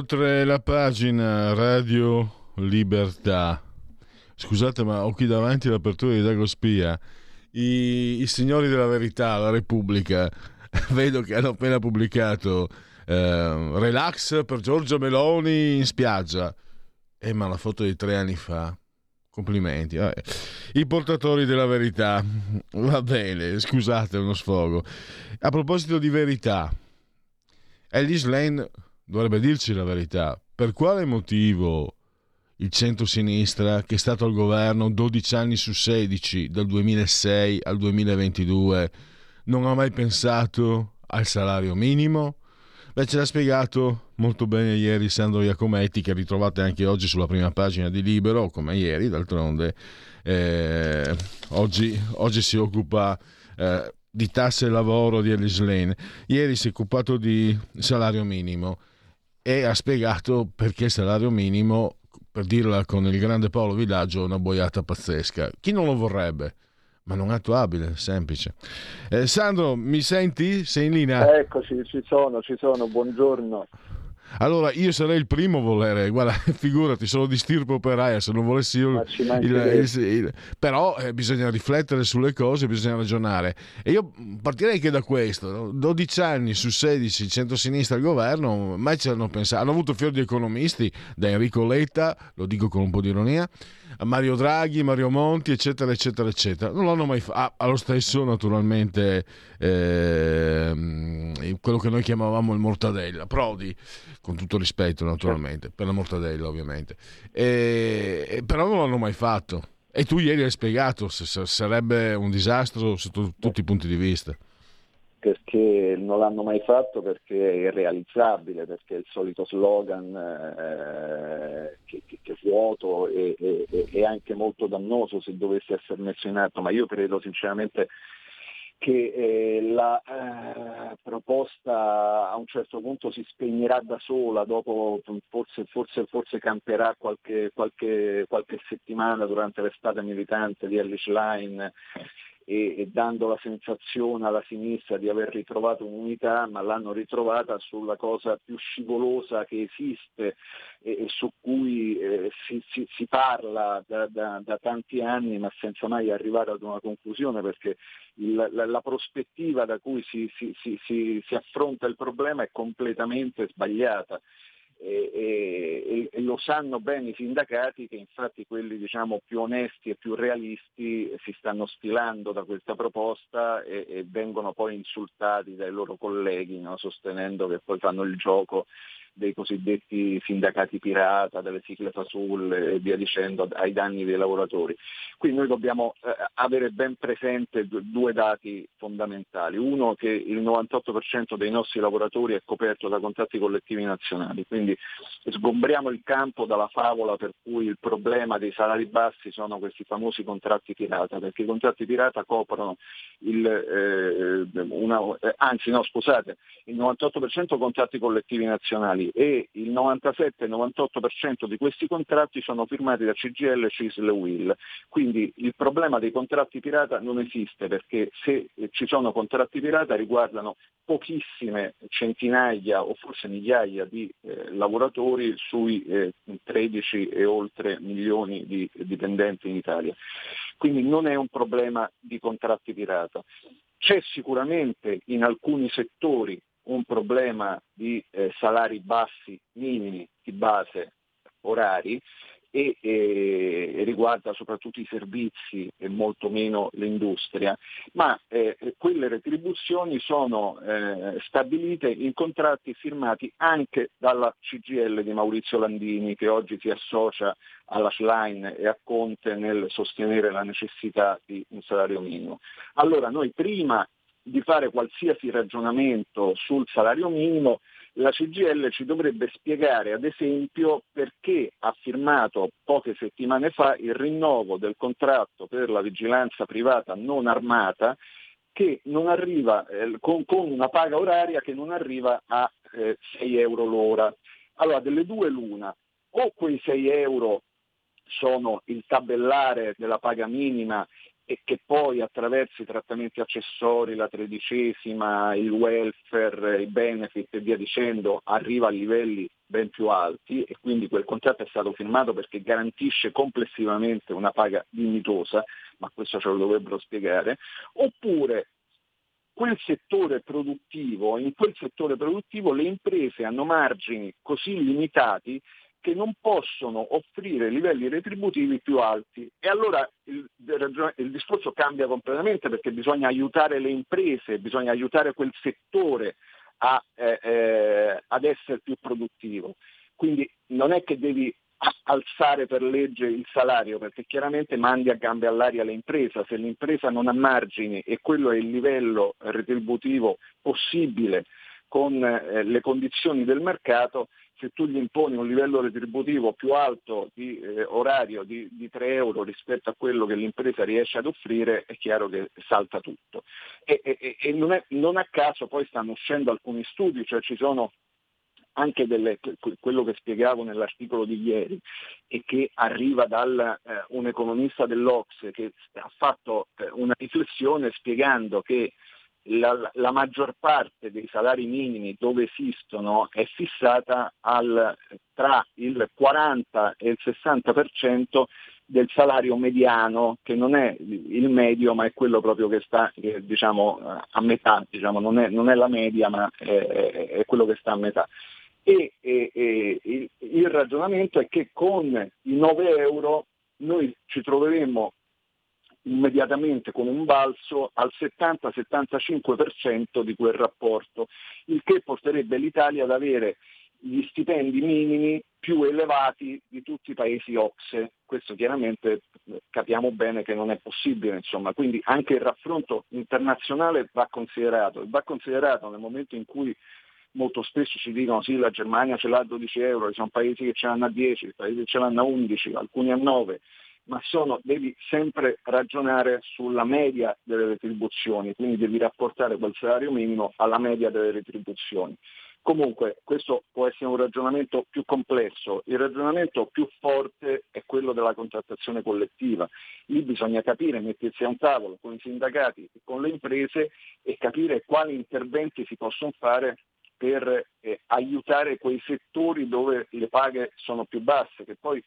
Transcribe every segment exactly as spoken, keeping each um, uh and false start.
Oltre la pagina, Radio Libertà. Scusate, ma ho qui davanti l'apertura di Dago Spia. I, i signori della verità, la Repubblica, vedo che hanno appena pubblicato eh, relax per Giorgia Meloni in spiaggia. Eh, ma la foto di tre anni fa. Complimenti, vabbè. I portatori della verità. Va bene, scusate, uno sfogo. A proposito di verità, Elis Lane dovrebbe dirci la verità. Per quale motivo il centro-sinistra, che è stato al governo dodici anni su sedici, dal duemilasei al duemilaventidue, non ha mai pensato al salario minimo? Beh, ce l'ha spiegato molto bene ieri Sandro Iacometti, che ritrovate anche oggi sulla prima pagina di Libero, come ieri, d'altronde. Eh, oggi, oggi si occupa... Eh, di tasse e lavoro di Elis Lane. Ieri si è occupato di salario minimo e ha spiegato perché il salario minimo, per dirla con il grande Paolo Villaggio, è una boiata pazzesca. Chi non lo vorrebbe? Ma non attuabile, semplice. Eh, Sandro, mi senti? Sei in linea? Eccoci, ci sono, ci sono, buongiorno. Allora, io sarei il primo a volere, guarda, figurati, sono di stirpe operaia, se non volessi io il, il, il, però eh, bisogna riflettere sulle cose, bisogna ragionare, e io partirei che da questo, no? dodici anni su sedici centrosinistra al governo, mai ci hanno pensato, hanno avuto fior di economisti, da Enrico Letta, lo dico con un po' di ironia, a Mario Draghi, Mario Monti, eccetera eccetera eccetera, non l'hanno mai fatto. Ah, allo stesso naturalmente eh, quello che noi chiamavamo il mortadella, Prodi, con tutto rispetto naturalmente, per la mortadella ovviamente, e, però non l'hanno mai fatto, e tu ieri hai spiegato se sarebbe un disastro sotto tutti i punti di vista, perché non l'hanno mai fatto, perché è irrealizzabile, perché è il solito slogan eh, che, che, che è vuoto e, e, e anche molto dannoso se dovesse essere messo in atto. Ma io credo sinceramente che eh, la eh, proposta a un certo punto si spegnerà da sola, dopo forse forse forse camperà qualche qualche qualche settimana durante l'estate militante di Elis Lane, e, e dando la sensazione alla sinistra di aver ritrovato un'unità, ma l'hanno ritrovata sulla cosa più scivolosa che esiste e, e su cui eh, si, si, si parla da, da, da tanti anni, ma senza mai arrivare ad una conclusione, perché La, la, la prospettiva da cui si, si, si, si, si affronta il problema è completamente sbagliata, e, e, e lo sanno bene i sindacati, che infatti quelli diciamo più onesti e più realisti si stanno stilando da questa proposta e, e vengono poi insultati dai loro colleghi, no? Sostenendo che poi fanno il gioco dei cosiddetti sindacati pirata, delle sigle fasulle e via dicendo, ai danni dei lavoratori. Quindi noi dobbiamo eh, avere ben presente due dati fondamentali. Uno, che il novantotto per cento dei nostri lavoratori è coperto da contratti collettivi nazionali, quindi sgombriamo il campo dalla favola per cui il problema dei salari bassi sono questi famosi contratti pirata, perché i contratti pirata coprono il eh, una, eh, anzi no scusate, il novantotto per cento contratti collettivi nazionali, e il novantasette novantotto per cento di questi contratti sono firmati da C G I L, C I S L e U I L. Quindi il problema dei contratti pirata non esiste, perché se ci sono contratti pirata riguardano pochissime centinaia o forse migliaia di eh, lavoratori sui eh, tredici e oltre milioni di dipendenti in Italia. Quindi non è un problema di contratti pirata. C'è sicuramente in alcuni settori un problema di eh, salari bassi minimi di base orari, e eh, riguarda soprattutto i servizi e molto meno l'industria, ma eh, quelle retribuzioni sono eh, stabilite in contratti firmati anche dalla C G I L di Maurizio Landini, che oggi si associa alla Schlein e a Conte nel sostenere la necessità di un salario minimo. Allora noi, prima di fare qualsiasi ragionamento sul salario minimo, la C G I L ci dovrebbe spiegare, ad esempio, perché ha firmato poche settimane fa il rinnovo del contratto per la vigilanza privata non armata, che non arriva eh, con, con una paga oraria che non arriva a eh, sei euro l'ora. Allora, delle due l'una: o quei sei euro sono il tabellare della paga minima e che poi attraverso i trattamenti accessori, la tredicesima, il welfare, i benefit e via dicendo, arriva a livelli ben più alti, e quindi quel contratto è stato firmato perché garantisce complessivamente una paga dignitosa, ma questo ce lo dovrebbero spiegare. Oppure quel settore produttivo, in quel settore produttivo le imprese hanno margini così limitati che non possono offrire livelli retributivi più alti, e allora il, il discorso cambia completamente, perché bisogna aiutare le imprese, bisogna aiutare quel settore a, eh, eh, ad essere più produttivo. Quindi non è che devi alzare per legge il salario, perché chiaramente mandi a gambe all'aria l'impresa. Se l'impresa non ha margini e quello è il livello retributivo possibile con eh, le condizioni del mercato, se tu gli imponi un livello retributivo più alto di eh, orario di, di tre euro rispetto a quello che l'impresa riesce ad offrire, è chiaro che salta tutto. E, e, e non, è, non a caso poi stanno uscendo alcuni studi, cioè ci sono anche delle, quello che spiegavo nell'articolo di ieri e che arriva da eh, un economista dell'O C S E che ha fatto eh, una riflessione spiegando che La, la maggior parte dei salari minimi dove esistono è fissata al, tra il quaranta e il sessanta per cento del salario mediano, che non è il medio ma è quello proprio che sta eh, diciamo, a metà, diciamo, non, è, non è la media ma è, è, è quello che sta a metà. E, e, e il, il ragionamento è che con i nove euro noi ci troveremo immediatamente con un balzo al settanta settantacinque per cento di quel rapporto, il che porterebbe l'Italia ad avere gli stipendi minimi più elevati di tutti i paesi O C S E. Questo chiaramente capiamo bene che non è possibile, insomma. Quindi anche il raffronto internazionale va considerato, va considerato nel momento in cui molto spesso ci dicono sì, la Germania ce l'ha a dodici euro, ci sono paesi che ce l'hanno a dieci, paesi che ce l'hanno a undici, alcuni a nove, ma sono, devi sempre ragionare sulla media delle retribuzioni, quindi devi rapportare quel salario minimo alla media delle retribuzioni. Comunque questo può essere un ragionamento più complesso. Il ragionamento più forte è quello della contrattazione collettiva. Lì bisogna capire, mettersi a un tavolo con i sindacati e con le imprese e capire quali interventi si possono fare per eh, aiutare quei settori dove le paghe sono più basse, che poi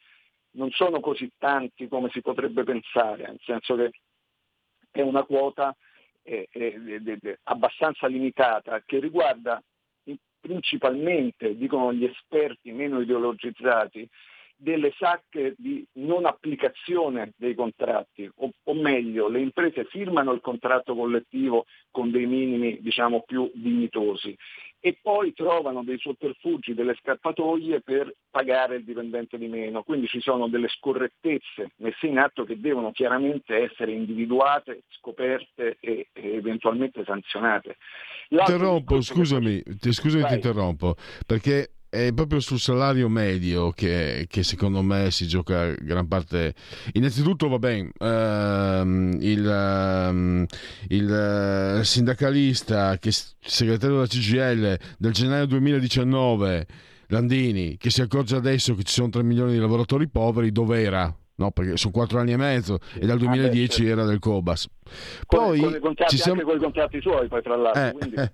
non sono così tanti come si potrebbe pensare, nel senso che è una quota eh, eh, abbastanza limitata, che riguarda principalmente, dicono gli esperti meno ideologizzati, delle sacche di non applicazione dei contratti, o, o meglio, le imprese firmano il contratto collettivo con dei minimi, diciamo, più dignitosi e poi trovano dei sotterfugi, delle scappatoie per pagare il dipendente di meno. Quindi ci sono delle scorrettezze messe in atto che devono chiaramente essere individuate, scoperte e, e eventualmente sanzionate. L'altro interrompo, scusami, che... ti, scusami Vai. ti interrompo, perché è proprio sul salario medio che, che secondo me si gioca gran parte. Innanzitutto va bene, ehm, il, ehm, il sindacalista, che segretario della C G I L del gennaio duemiladiciannove, Landini, che si accorge adesso che ci sono tre milioni di lavoratori poveri, dov'era? No, perché sono quattro anni e mezzo e dal duemiladieci ah, beh, era del Cobas. Poi con, con i ci siamo... anche con i contratti suoi, poi tra l'altro. Eh, quindi... eh.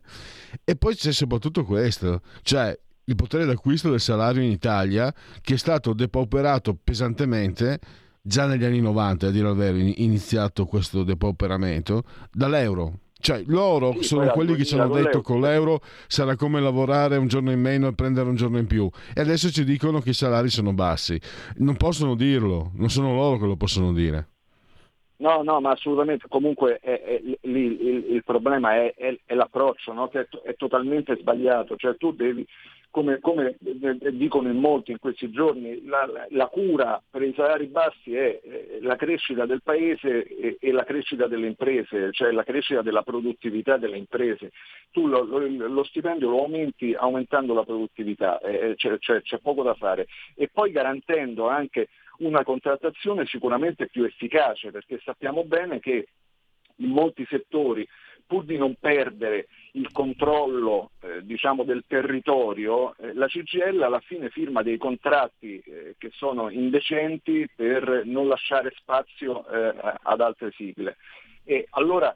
E poi c'è soprattutto questo, cioè il potere d'acquisto del salario in Italia, che è stato depauperato pesantemente già negli anni novanta, a dire il vero, iniziato questo depauperamento dall'euro. Cioè loro sì, sono quelli che ci hanno detto con l'euro sarà come lavorare un giorno in meno e prendere un giorno in più, e adesso ci dicono che i salari sono bassi. Non possono dirlo, non sono loro che lo possono dire. No, no, ma assolutamente. Comunque è, è, lì, il, il problema è, è, è l'approccio, no? Che è, è totalmente sbagliato. Cioè tu devi, come, come dicono in molti in questi giorni, la, la cura per i salari bassi è la crescita del paese e, e la crescita delle imprese, cioè la crescita della produttività delle imprese. Tu lo, lo, lo stipendio lo aumenti aumentando la produttività, eh, cioè, cioè, c'è poco da fare. E poi garantendo anche una contrattazione sicuramente più efficace, perché sappiamo bene che in molti settori, pur di non perdere il controllo eh, diciamo del territorio, eh, la C G I L alla fine firma dei contratti eh, che sono indecenti per non lasciare spazio eh, ad altre sigle. E allora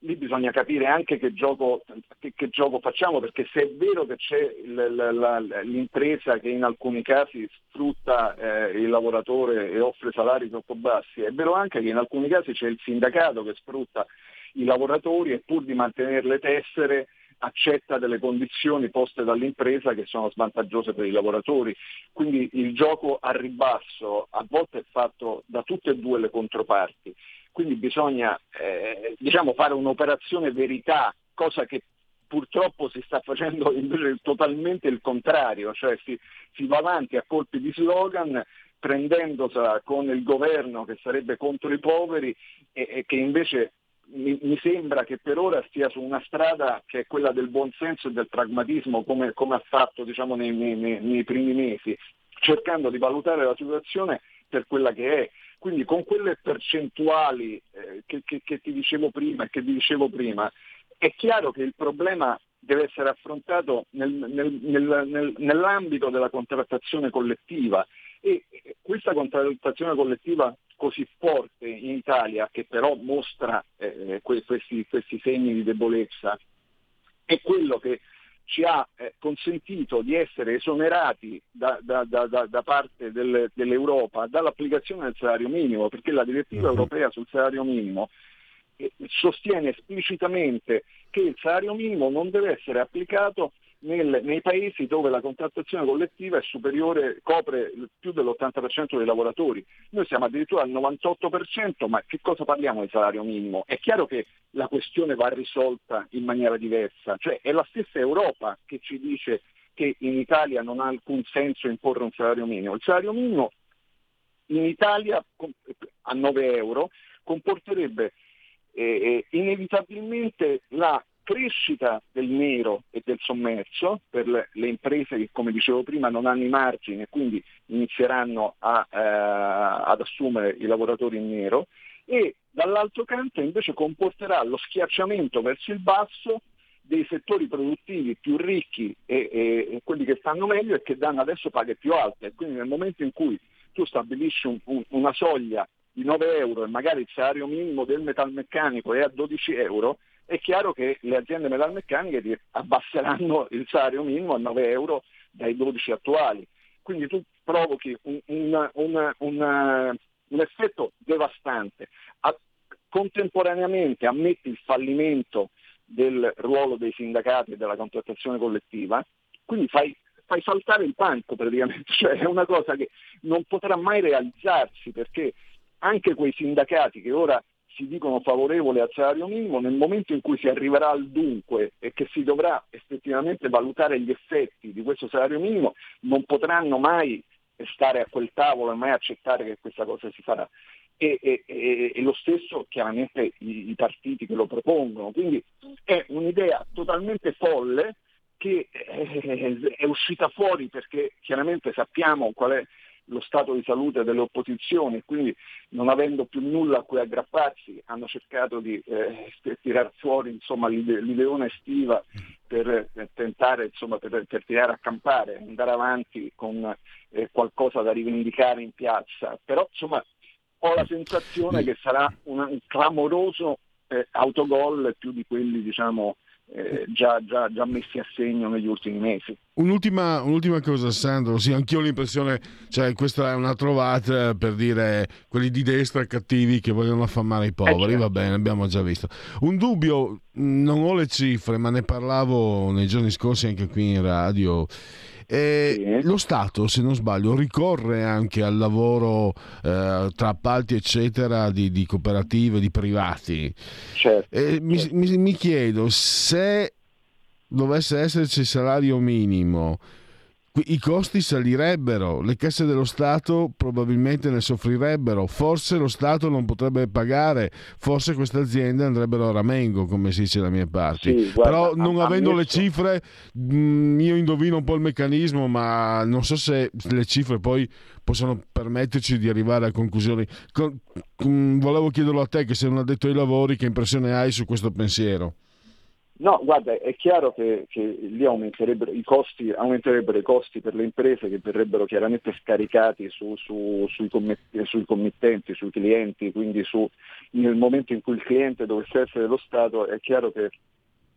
lì bisogna capire anche che gioco, che, che gioco facciamo, perché se è vero che c'è l, la, l'impresa che in alcuni casi sfrutta eh, il lavoratore e offre salari troppo bassi, è vero anche che in alcuni casi c'è il sindacato che sfrutta i lavoratori e pur di mantenere le tessere accetta delle condizioni poste dall'impresa che sono svantaggiose per i lavoratori. Quindi il gioco a ribasso a volte è fatto da tutte e due le controparti. Quindi bisogna eh, diciamo fare un'operazione verità, cosa che purtroppo si sta facendo invece totalmente il contrario, cioè si, si va avanti a colpi di slogan, prendendosela con il governo che sarebbe contro i poveri e, e che invece mi, mi sembra che per ora stia su una strada che è quella del buonsenso e del pragmatismo, come, come ha fatto diciamo, nei, nei, nei primi mesi, cercando di valutare la situazione per quella che è. Quindi con quelle percentuali eh, che, che, che ti dicevo prima e che vi dicevo prima, è chiaro che il problema deve essere affrontato nel, nel, nel, nel, nell'ambito della contrattazione collettiva, e questa contrattazione collettiva così forte in Italia, che però mostra eh, que, questi, questi segni di debolezza, è quello che ci ha consentito di essere esonerati da, da, da, da parte del, dell'Europa dall'applicazione del salario minimo, perché la direttiva europea sul salario minimo sostiene esplicitamente che il salario minimo non deve essere applicato nel, nei paesi dove la contrattazione collettiva è superiore, copre più dell'ottanta per cento dei lavoratori. Noi siamo addirittura al novantotto per cento, ma che cosa parliamo di salario minimo? È chiaro che la questione va risolta in maniera diversa, cioè è la stessa Europa che ci dice che in Italia non ha alcun senso imporre un salario minimo. Il salario minimo in Italia a nove euro comporterebbe eh, inevitabilmente la crescita del nero e del sommerso per le imprese che, come dicevo prima, non hanno i margini e quindi inizieranno a, eh, ad assumere i lavoratori in nero, e dall'altro canto invece comporterà lo schiacciamento verso il basso dei settori produttivi più ricchi e, e, e quelli che stanno meglio e che danno adesso paghe più alte. Quindi nel momento in cui tu stabilisci un, un, una soglia di nove euro e magari il salario minimo del metalmeccanico è a dodici euro, è chiaro che le aziende metalmeccaniche abbasseranno il salario minimo a nove euro dai dodici attuali. Quindi tu provochi un, un, un, un, un effetto devastante. A, contemporaneamente ammetti il fallimento del ruolo dei sindacati e della contrattazione collettiva, quindi fai, fai saltare il banco praticamente, cioè è una cosa che non potrà mai realizzarsi, perché anche quei sindacati che ora si dicono favorevoli al salario minimo, nel momento in cui si arriverà al dunque e che si dovrà effettivamente valutare gli effetti di questo salario minimo, non potranno mai stare a quel tavolo e mai accettare che questa cosa si farà. E, e, e, e lo stesso chiaramente i, i partiti che lo propongono. Quindi è un'idea totalmente folle che è, è uscita fuori perché chiaramente sappiamo qual è lo stato di salute delle opposizioni, quindi non avendo più nulla a cui aggrapparsi hanno cercato di eh, tirar fuori insomma l'ide- l'ideona estiva per, per tentare insomma per, per tirare a campare, andare avanti con eh, qualcosa da rivendicare in piazza. Però insomma ho la sensazione che sarà un, un clamoroso eh, autogol più di quelli diciamo eh, già, già, già messi a segno negli ultimi mesi. Un'ultima, un'ultima cosa, Sandro, sì, anch'io ho l'impressione, cioè questa è una trovata per dire quelli di destra cattivi che vogliono affamare i poveri, eh, certo. Va bene, abbiamo già visto. Un dubbio, non ho le cifre, ma ne parlavo nei giorni scorsi anche qui in radio. E lo Stato, se non sbaglio, ricorre anche al lavoro eh, tra appalti eccetera di, di cooperative, di privati. Certo, e mi, certo. mi, mi chiedo, se dovesse esserci il salario minimo, i costi salirebbero, le casse dello Stato probabilmente ne soffrirebbero, forse lo Stato non potrebbe pagare, forse queste aziende andrebbero a ramengo, come si dice da mie parti. Sì, guarda, però non am- avendo ammesso. Le cifre, mh, io indovino un po' il meccanismo, ma non so se le cifre poi possono permetterci di arrivare a conclusioni. Con- mh, volevo chiederlo a te, che sei un addetto ai lavori, che impressione hai su questo pensiero? No, guarda, è chiaro che, che lì aumenterebbero i costi, aumenterebbero i costi per le imprese, che verrebbero chiaramente scaricati su, su, sui, commetti, sui committenti, sui clienti, quindi su, nel momento in cui il cliente dovesse essere lo Stato, è chiaro che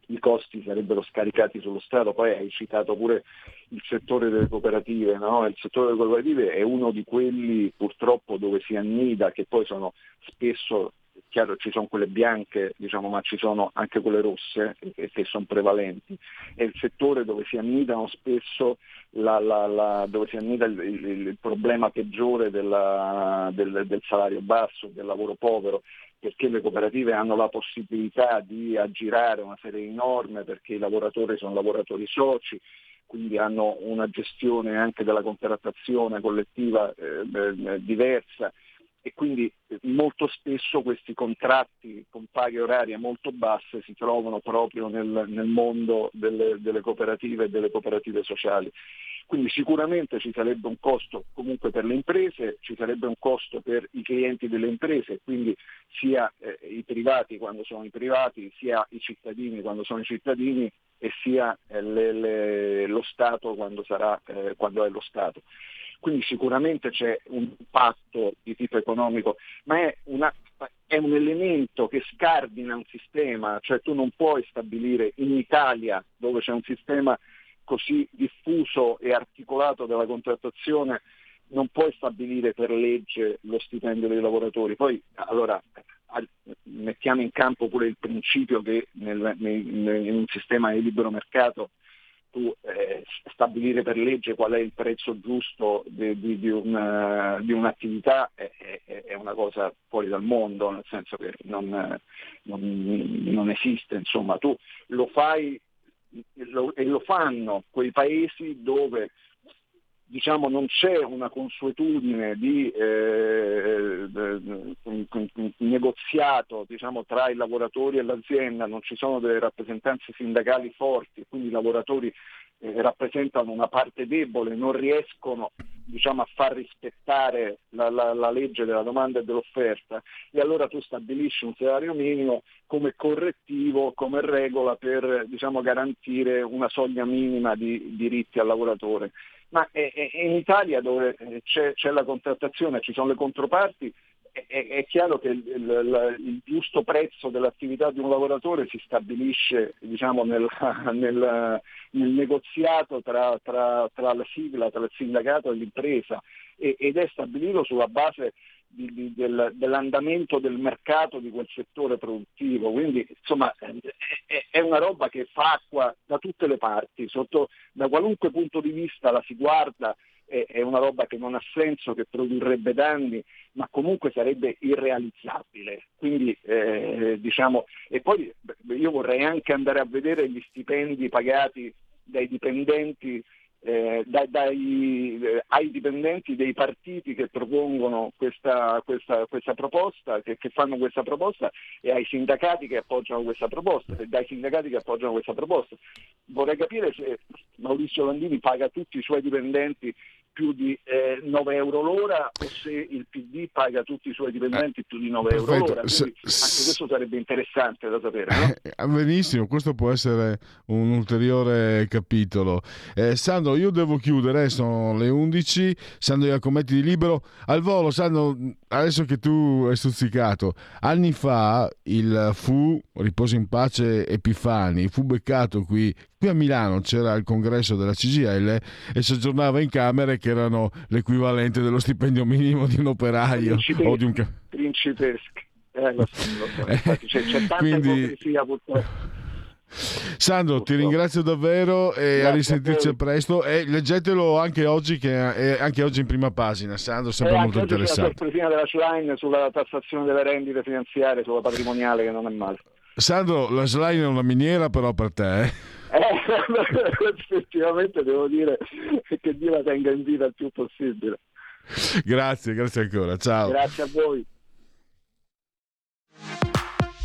i costi sarebbero scaricati sullo Stato. Poi hai citato pure il settore delle cooperative, no? Il settore delle cooperative è uno di quelli purtroppo dove si annida, che poi sono spesso... Chiaro, ci sono quelle bianche, diciamo, ma ci sono anche quelle rosse che, che sono prevalenti. È il settore dove si annidano spesso la, la, la, dove si annida il, il, il problema peggiore della, del, del salario basso, del lavoro povero, perché le cooperative hanno la possibilità di aggirare una serie di norme, perché i lavoratori sono lavoratori soci, quindi hanno una gestione anche della contrattazione collettiva eh, diversa. E quindi molto spesso questi contratti con paghe orarie molto basse si trovano proprio nel, nel mondo delle, delle cooperative e delle cooperative sociali. Quindi sicuramente ci sarebbe un costo comunque per le imprese, ci sarebbe un costo per i clienti delle imprese, quindi sia eh, i privati quando sono i privati, sia i cittadini quando sono i cittadini, e sia eh, le, le, lo Stato quando sarà eh, quando è lo Stato. Quindi sicuramente c'è un impatto di tipo economico, ma è, una, è un elemento che scardina un sistema, cioè tu non puoi stabilire in Italia, dove c'è un sistema così diffuso e articolato della contrattazione, non puoi stabilire per legge lo stipendio dei lavoratori. Poi allora mettiamo in campo pure il principio che nel, nel, in un sistema di libero mercato tu eh, stabilire per legge qual è il prezzo giusto di, di, di, una, di un'attività è, è, è una cosa fuori dal mondo, nel senso che non, non, non esiste, insomma, tu lo fai lo, e lo fanno quei paesi dove, diciamo, non c'è una consuetudine di eh, negoziato, diciamo, tra i lavoratori e l'azienda, non ci sono delle rappresentanze sindacali forti, quindi i lavoratori eh, rappresentano una parte debole, non riescono, diciamo, a far rispettare la, la, la legge della domanda e dell'offerta, e allora tu stabilisci un salario minimo come correttivo, come regola per, diciamo, garantire una soglia minima di diritti al lavoratore. Ma è, è, è in Italia dove c'è, c'è la contrattazione, ci sono le controparti, è, è chiaro che il, il, il giusto prezzo dell'attività di un lavoratore si stabilisce, diciamo, nel, nel, nel negoziato tra, tra, tra la sigla, tra il sindacato e l'impresa, e, ed è stabilito sulla base di, di, del, dell'andamento del mercato di quel settore produttivo. Quindi, insomma, è, è una roba che fa acqua da tutte le parti, sotto, da qualunque punto di vista la si guarda, è, è una roba che non ha senso, che produrrebbe danni, ma comunque sarebbe irrealizzabile. Quindi eh, diciamo, e poi io vorrei anche andare a vedere gli stipendi pagati dai dipendenti Eh, dai, dai, eh, ai dipendenti dei partiti che propongono questa, questa, questa proposta, che, che fanno questa proposta, e ai sindacati che appoggiano questa proposta, e dai sindacati che appoggiano questa proposta. Vorrei capire se Maurizio Landini paga tutti i suoi dipendenti più di eh, nove euro l'ora, o se il P D paga tutti i suoi dipendenti più di nove Perfetto. Euro l'ora. Quindi anche questo sarebbe interessante da sapere, no? Benissimo, questo può essere un ulteriore capitolo. eh, Sandro, io devo chiudere, sono le undici. Sandro Iacometti di Libero al volo. Sandro, adesso che tu hai stuzzicato, anni fa il fu, riposo in pace Epifani, fu beccato qui, qui a Milano c'era il congresso della C G I L e soggiornava in camere che erano l'equivalente dello stipendio minimo di un operaio principes- o di un... principeschi. Eh, lo so, lo so. Infatti, c'è, c'è tanta Quindi... ipocrisia purtroppo. Sandro, ti ringrazio davvero e grazie, a risentirci a presto, e leggetelo anche oggi, che è anche oggi in prima pagina. Sandro, sempre eh, molto interessante. C'è la sorpresina della Schlein sulla tassazione delle rendite finanziarie, sulla patrimoniale, che non è male. Sandro, la Schlein è una miniera però per te, eh? Eh, effettivamente devo dire che Dio la tenga in vita il più possibile. Grazie, grazie ancora, ciao. Grazie a voi.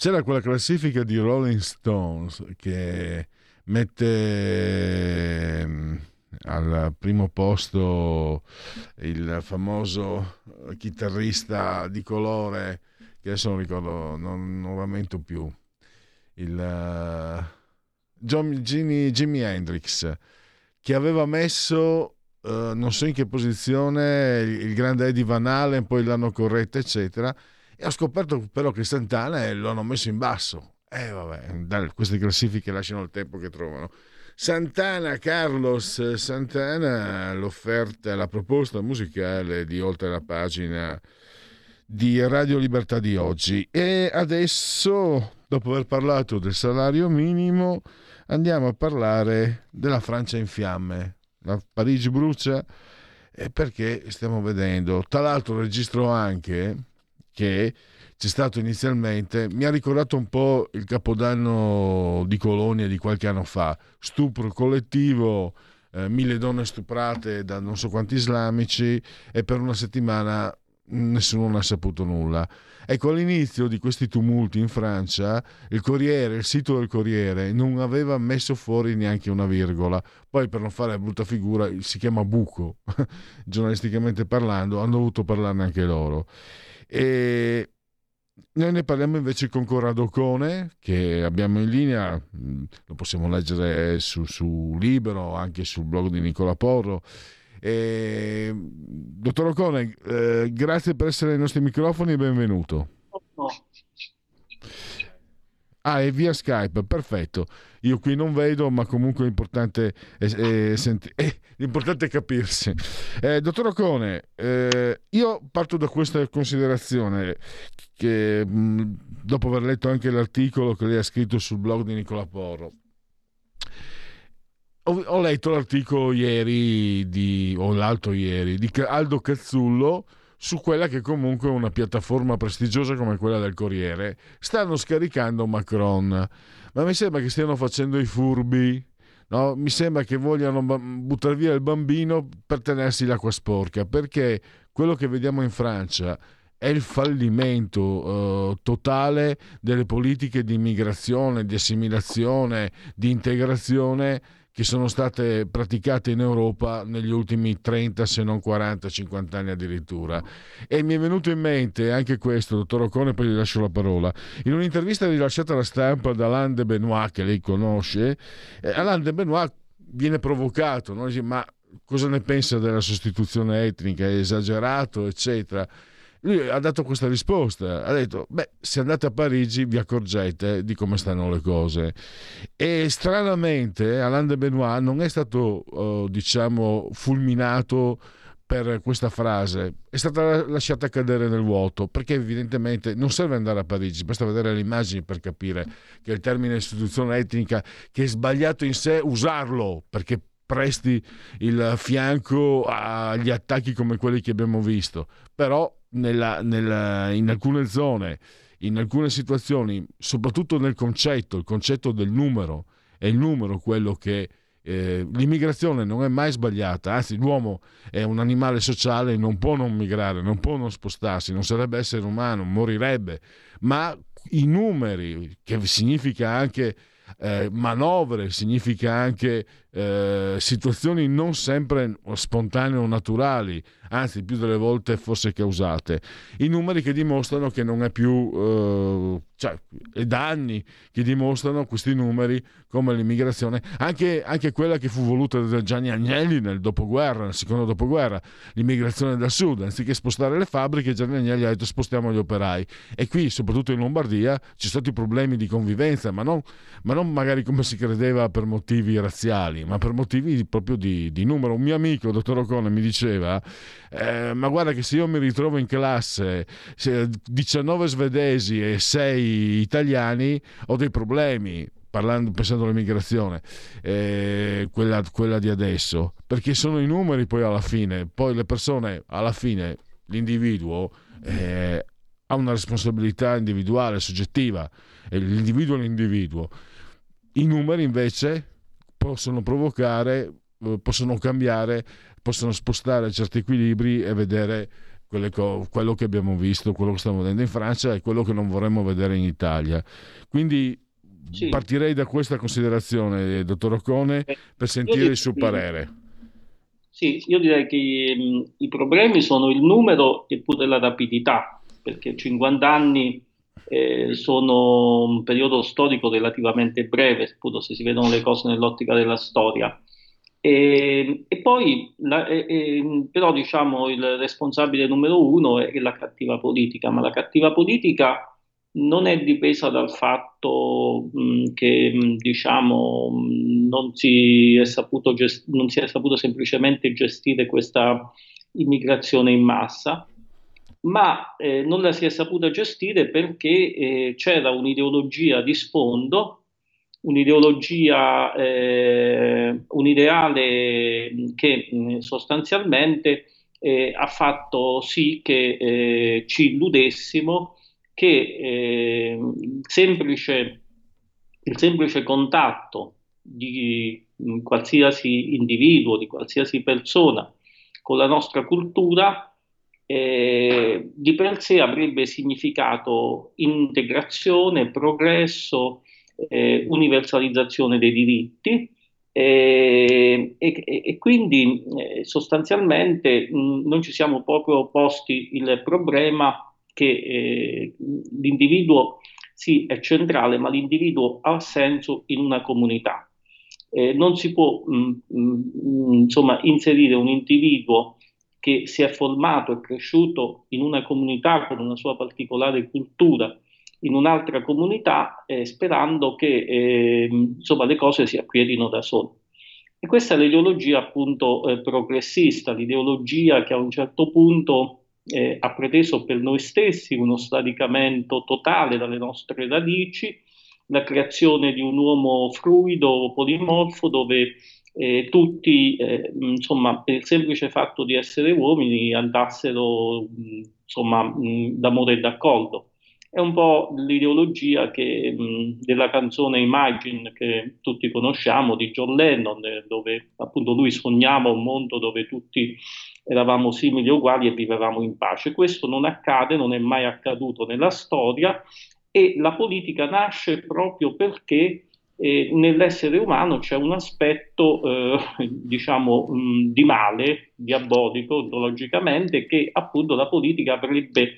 C'era quella classifica di Rolling Stones che mette al primo posto il famoso chitarrista di colore, che adesso non ricordo, non, non rammento più, il uh, John, Jimmy, Jimi Hendrix, che aveva messo uh, non so in che posizione il, il grande Eddie Van Halen, poi l'hanno corretta eccetera, e ho scoperto però che Santana eh, lo hanno messo in basso. Eh vabbè, dai, queste classifiche lasciano il tempo che trovano. Santana, Carlos Santana, l'offerta, la proposta musicale di Oltre la Pagina di Radio Libertà di oggi. E adesso, dopo aver parlato del salario minimo, andiamo a parlare della Francia in fiamme. La Parigi brucia, perché stiamo vedendo, tra l'altro registro anche che c'è stato inizialmente, mi ha ricordato un po' il Capodanno di Colonia di qualche anno fa, stupro collettivo, eh, mille donne stuprate da non so quanti islamici, e per una settimana nessuno ne ha saputo nulla. Ecco, all'inizio di questi tumulti in Francia il Corriere, il sito del Corriere, non aveva messo fuori neanche una virgola, poi per non fare brutta figura, si chiama buco giornalisticamente parlando, hanno dovuto parlarne anche loro. E noi ne parliamo invece con Corrado Ocone, che abbiamo in linea, lo possiamo leggere su, su Libero, anche sul blog di Nicola Porro. E, dottor Ocone, eh, grazie per essere ai nostri microfoni e benvenuto. Ah, è via Skype, perfetto. Io qui non vedo, ma comunque l'importante è, è, senti- è, l'importante è capirsi. Eh, dottor Ocone, eh, io parto da questa considerazione che, mh, dopo aver letto anche l'articolo che lei ha scritto sul blog di Nicola Porro, ho, ho letto l'articolo ieri di, o l'altro ieri di Aldo Cazzullo, su quella che comunque è una piattaforma prestigiosa come quella del Corriere. Stanno scaricando Macron, ma mi sembra che stiano facendo i furbi, no? Mi sembra che vogliano buttare via il bambino per tenersi l'acqua sporca, perché quello che vediamo in Francia è il fallimento eh, totale delle politiche di immigrazione, di assimilazione, di integrazione che sono state praticate in Europa negli ultimi trenta, se non quaranta, cinquanta anni addirittura. E mi è venuto in mente anche questo, dottor Ocone, poi gli lascio la parola. In un'intervista rilasciata alla stampa da Alain de Benoist, che lei conosce, Alain de Benoist viene provocato, no? Dice, ma cosa ne pensa della sostituzione etnica? È esagerato, eccetera. Lui ha dato questa risposta, ha detto, beh, se andate a Parigi vi accorgete di come stanno le cose. E stranamente Alain de Benoist non è stato eh, diciamo fulminato per questa frase, è stata lasciata cadere nel vuoto, perché evidentemente non serve andare a Parigi, basta vedere le immagini per capire che il termine istituzione etnica, che è sbagliato in sé usarlo, perché presti il fianco agli attacchi come quelli che abbiamo visto, però Nella, nella, in alcune zone, in alcune situazioni, soprattutto nel concetto, il concetto del numero, è il numero quello che eh, l'immigrazione non è mai sbagliata, anzi l'uomo è un animale sociale, non può non migrare, non può non spostarsi, non sarebbe essere umano, morirebbe, ma i numeri, che significa anche Eh, manovre, significa anche eh, situazioni non sempre spontanee o naturali, anzi più delle volte forse causate, i numeri che dimostrano che non è più eh, cioè è da anni che dimostrano questi numeri come l'immigrazione, anche, anche quella che fu voluta da Gianni Agnelli nel dopoguerra, nel secondo dopoguerra, l'immigrazione dal sud, anziché spostare le fabbriche Gianni Agnelli ha detto spostiamo gli operai, e qui soprattutto in Lombardia ci sono stati problemi di convivenza, ma non, ma non magari come si credeva per motivi razziali, ma per motivi proprio di, di numero. Un mio amico, dottor Ocone, mi diceva eh, ma guarda che se io mi ritrovo in classe diciannove svedesi e sei italiani ho dei problemi, parlando, pensando all'immigrazione eh, quella, quella di adesso, perché sono i numeri poi alla fine, poi le persone alla fine, l'individuo eh, ha una responsabilità individuale, soggettiva, l'individuo è l'individuo. I numeri invece possono provocare, possono cambiare, possono spostare certi equilibri e vedere quelle co- quello che abbiamo visto, quello che stiamo vedendo in Francia e quello che non vorremmo vedere in Italia. Quindi sì. partirei da questa considerazione, dottor Ocone, eh, per sentire direi, il suo parere. Sì, io direi che i, i problemi sono il numero e pure la rapidità, perché cinquanta anni eh, sono un periodo storico relativamente breve, pur se si vedono le cose nell'ottica della storia. E, e poi la, e, e, però diciamo il responsabile numero uno è la cattiva politica, ma la cattiva politica non è dipesa dal fatto mh, che mh, diciamo mh, non, si è saputo gest- non si è saputo semplicemente gestire questa immigrazione in massa, ma eh, non la si è saputa gestire perché eh, c'era un'ideologia di sfondo, un'ideologia, eh, un ideale che mh, sostanzialmente eh, ha fatto sì che eh, ci illudessimo che eh, il, semplice, il semplice contatto di mh, qualsiasi individuo, di qualsiasi persona con la nostra cultura eh, di per sé avrebbe significato integrazione, progresso, Eh, universalizzazione dei diritti eh, e, e quindi eh, sostanzialmente mh, non ci siamo proprio posti il problema che eh, l'individuo sì è centrale, ma l'individuo ha senso in una comunità. Eh, non si può mh, mh, insomma inserire un individuo che si è formato e cresciuto in una comunità con una sua particolare cultura in un'altra comunità eh, sperando che eh, insomma, le cose si acquietino da sole. E questa è l'ideologia appunto eh, progressista, l'ideologia che a un certo punto eh, ha preteso per noi stessi uno sradicamento totale dalle nostre radici, la creazione di un uomo fluido, polimorfo, dove eh, tutti, eh, insomma, per il semplice fatto di essere uomini andassero insomma, mh, d'amore e d'accordo. È un po' l'ideologia che, mh, della canzone Imagine che tutti conosciamo di John Lennon, dove appunto lui sognava un mondo dove tutti eravamo simili e uguali e vivevamo in pace. Questo non accade, non è mai accaduto nella storia e la politica nasce proprio perché eh, nell'essere umano c'è un aspetto eh, diciamo mh, di male, diabolico, ontologicamente, che appunto la politica avrebbe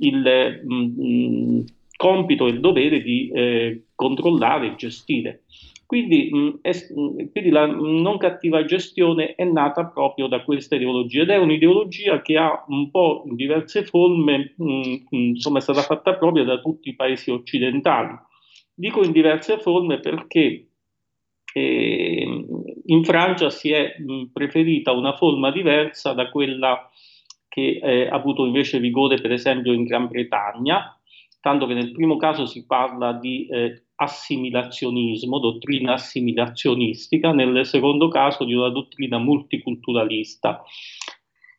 il mh, compito e il dovere di eh, controllare e gestire. Quindi, mh, es, mh, quindi la non cattiva gestione è nata proprio da questa ideologia ed è un'ideologia che ha un po' diverse forme, mh, insomma è stata fatta propria da tutti i paesi occidentali. Dico in diverse forme perché eh, in Francia si è mh, preferita una forma diversa da quella che eh, ha avuto invece vigore per esempio in Gran Bretagna, tanto che nel primo caso si parla di eh, assimilazionismo, dottrina assimilazionistica, nel secondo caso di una dottrina multiculturalista.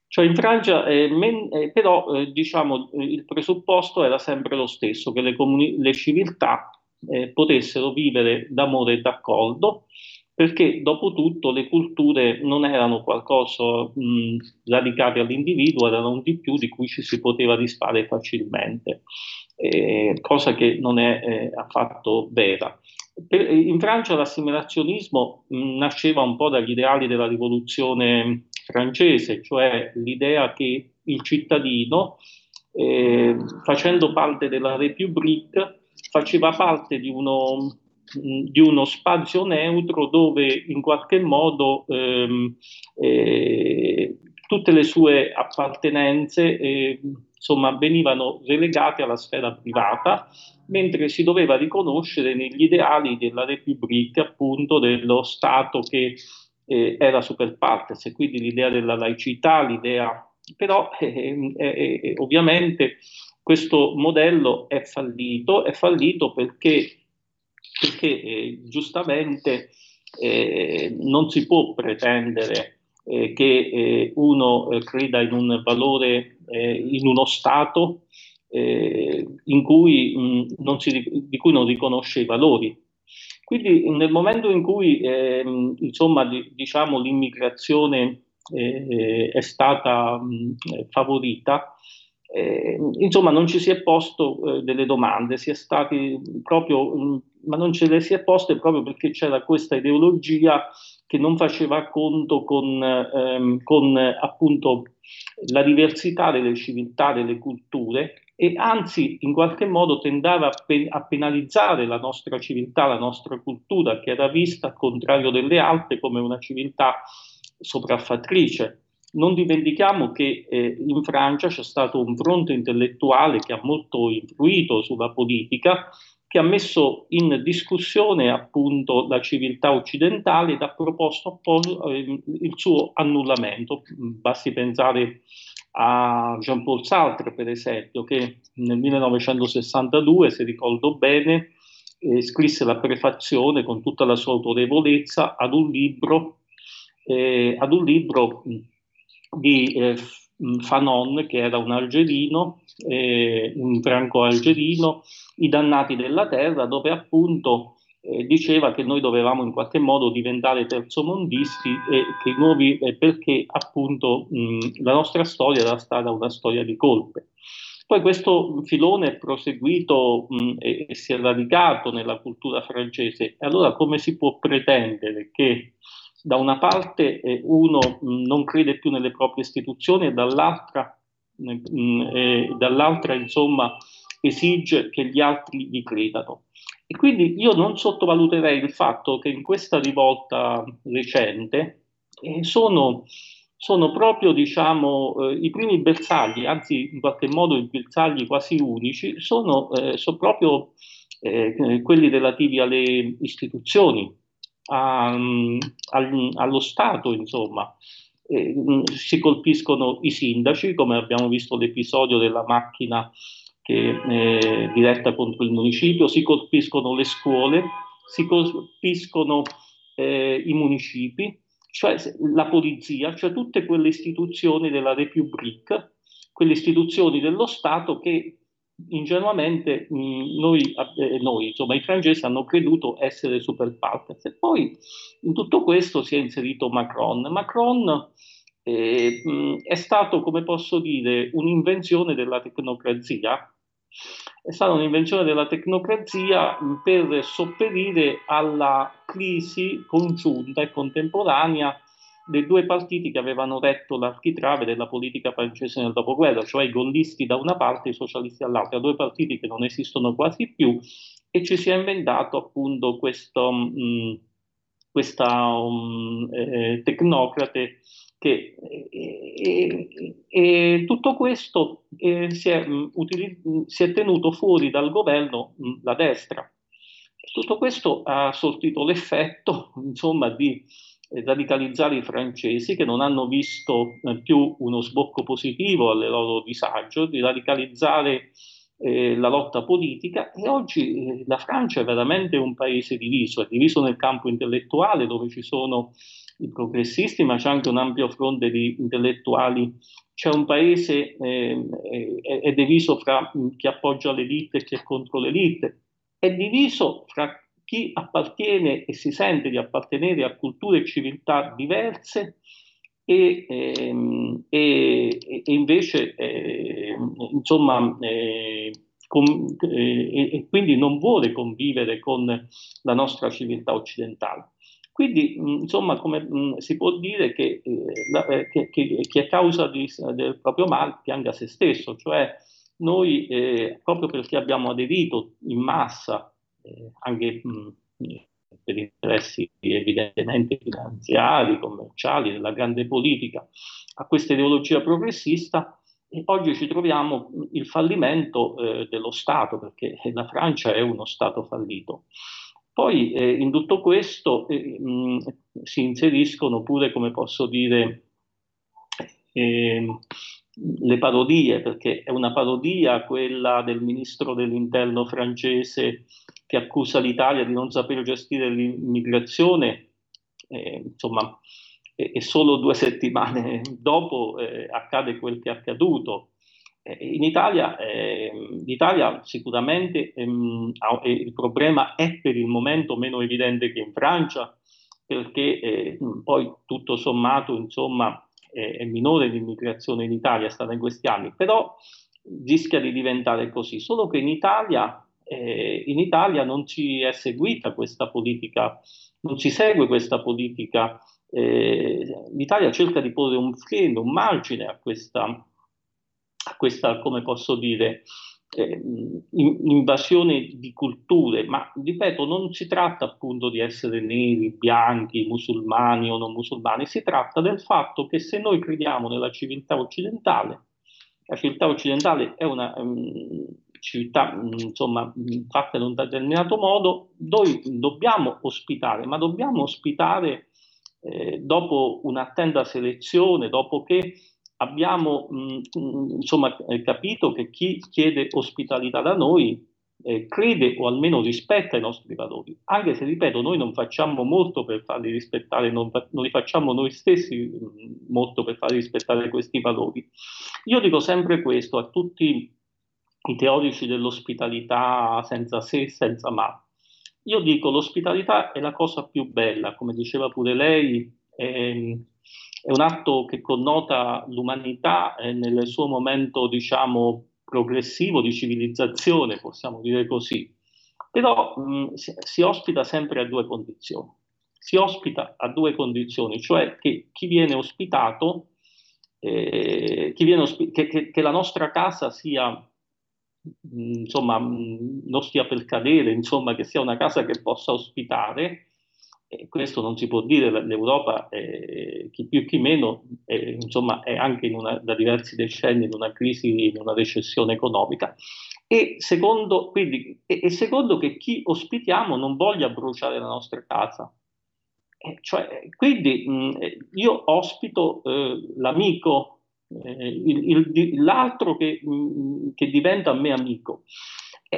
Cioè in Francia eh, men- eh, però eh, diciamo il presupposto era sempre lo stesso, che le, comuni- le civiltà eh, potessero vivere d'amore e d'accordo, perché dopo tutto le culture non erano qualcosa mh, radicate all'individuo, erano un di più di cui ci si poteva disfare facilmente, eh, cosa che non è eh, affatto vera. Per, in Francia l'assimilazionismo mh, nasceva un po' dagli ideali della rivoluzione francese, cioè l'idea che il cittadino, eh, facendo parte della République, faceva parte di uno... di uno spazio neutro dove in qualche modo ehm, eh, tutte le sue appartenenze eh, insomma venivano relegate alla sfera privata, mentre si doveva riconoscere negli ideali della Repubblica appunto dello Stato che eh, era super partes, e quindi l'idea della laicità, l'idea però eh, eh, eh, ovviamente questo modello è fallito, è fallito perché perché eh, giustamente eh, non si può pretendere eh, che eh, uno eh, creda in un valore, eh, in uno Stato eh, in cui, mh, non si, di cui non riconosce i valori. Quindi nel momento in cui eh, insomma, di, diciamo, l'immigrazione eh, è stata mh, favorita, eh, insomma non ci si è posto eh, delle domande, si è stati proprio, mh, ma non ce le si è poste proprio perché c'era questa ideologia che non faceva conto con, ehm, con appunto la diversità delle civiltà, delle culture, e anzi in qualche modo tendeva a, pe- a penalizzare la nostra civiltà, la nostra cultura, che era vista, al contrario delle altre, come una civiltà sopraffattrice. Non dimentichiamo che eh, in Francia c'è stato un fronte intellettuale che ha molto influito sulla politica, che ha messo in discussione appunto la civiltà occidentale ed ha proposto il suo annullamento. Basti pensare a Jean-Paul Sartre, per esempio, che nel millenovecentosessantadue, se ricordo bene, eh, scrisse la prefazione con tutta la sua autorevolezza ad un libro, eh, ad un libro di eh, Fanon, che era un algerino, eh, un franco-algerino, I dannati della terra, dove appunto eh, diceva che noi dovevamo in qualche modo diventare terzomondisti e che nuovi, eh, perché appunto mh, la nostra storia era stata una storia di colpe. Poi questo filone è proseguito mh, e, e si è radicato nella cultura francese. E allora come si può pretendere che da una parte eh, uno mh, non crede più nelle proprie istituzioni e dall'altra, mh, e dall'altra insomma esige che gli altri gli credano? E quindi io non sottovaluterei il fatto che in questa rivolta recente eh, sono, sono proprio diciamo eh, i primi bersagli, anzi in qualche modo i bersagli quasi unici, sono, eh, sono proprio eh, quelli relativi alle istituzioni, a, al, allo Stato insomma. Eh, si colpiscono i sindaci, come abbiamo visto l'episodio della macchina Che, eh, diretta contro il municipio, si colpiscono le scuole, si colpiscono eh, i municipi, cioè la polizia, cioè tutte quelle istituzioni della Repubblica, quelle istituzioni dello Stato che ingenuamente mh, noi, eh, noi, insomma i francesi, hanno creduto essere super partes. E poi in tutto questo si è inserito Macron. Macron eh, mh, è stato, come posso dire, un'invenzione della tecnocrazia. È stata un'invenzione della tecnocrazia per sopperire alla crisi congiunta e contemporanea dei due partiti che avevano retto l'architrave della politica francese nel dopoguerra, cioè i gollisti da una parte e i socialisti dall'altra, due partiti che non esistono quasi più, e ci si è inventato appunto questo, mh, questa um, eh, tecnocrate che e, e, e tutto questo e si, è, mh, util- si è tenuto fuori dal governo mh, la destra. Tutto questo ha sortito l'effetto, insomma, di eh, radicalizzare i francesi, che non hanno visto eh, più uno sbocco positivo al loro disagio, di radicalizzare eh, la lotta politica, e oggi eh, la Francia è veramente un paese diviso, è diviso nel campo intellettuale, dove ci sono i progressisti, ma c'è anche un ampio fronte di intellettuali. C'è un paese eh, è, è diviso fra chi appoggia l'elite e chi è contro l'elite, è diviso fra chi appartiene e si sente di appartenere a culture e civiltà diverse e, ehm, e, e invece eh, insomma eh, con, eh, e quindi non vuole convivere con la nostra civiltà occidentale. Quindi, insomma, come mh, si può dire che chi è causa di, del proprio male pianga se stesso, cioè noi, eh, proprio perché abbiamo aderito in massa, eh, anche mh, per interessi evidentemente finanziari, commerciali, della grande politica, a questa ideologia progressista, e oggi ci troviamo il fallimento eh, dello Stato, perché la Francia è uno Stato fallito. Poi eh, in tutto questo eh, mh, si inseriscono pure, come posso dire, eh, le parodie, perché è una parodia quella del ministro dell'interno francese che accusa l'Italia di non saper gestire l'immigrazione, eh, insomma, e, e solo due settimane dopo eh, accade quel che è accaduto. In Italia, eh, l'Italia sicuramente ehm, ha, eh, il problema è per il momento meno evidente che in Francia, perché eh, poi tutto sommato insomma eh, è minore l'immigrazione in Italia, è stata in questi anni, però rischia di diventare così, solo che in Italia, eh, in Italia non ci è seguita questa politica, non ci segue questa politica, eh, l'Italia cerca di porre un freno, un margine a questa, a questa, come posso dire, Eh, invasione di culture, ma ripeto, non si tratta appunto di essere neri, bianchi, musulmani o non musulmani, si tratta del fatto che se noi crediamo nella civiltà occidentale, la civiltà occidentale è una um, civiltà um, insomma fatta in un determinato modo, noi dobbiamo ospitare, ma dobbiamo ospitare eh, dopo un'attenta selezione, dopo che abbiamo mh, insomma capito che chi chiede ospitalità da noi eh, crede o almeno rispetta i nostri valori, anche se, ripeto, noi non facciamo molto per farli rispettare, non, non li facciamo noi stessi mh, molto per farli rispettare questi valori. Io dico sempre questo a tutti i teorici dell'ospitalità senza se, senza ma. Io dico l'ospitalità è la cosa più bella, come diceva pure lei, eh, è un atto che connota l'umanità eh, nel suo momento, diciamo, progressivo di civilizzazione, possiamo dire così. Però mh, si, si ospita sempre a due condizioni. Si ospita a due condizioni, cioè che chi viene ospitato, eh, chi viene ospi- che, che, che la nostra casa sia, mh, insomma, mh, non stia per cadere, insomma, che sia una casa che possa ospitare. E questo non si può dire, l'Europa, eh, chi più chi meno, eh, insomma, è anche in una, da diversi decenni in una crisi, in una recessione economica. E secondo, quindi, e, e secondo che chi ospitiamo non voglia bruciare la nostra casa. Eh, cioè, quindi mh, io ospito eh, l'amico, eh, il, il, l'altro che, mh, che diventa a me amico.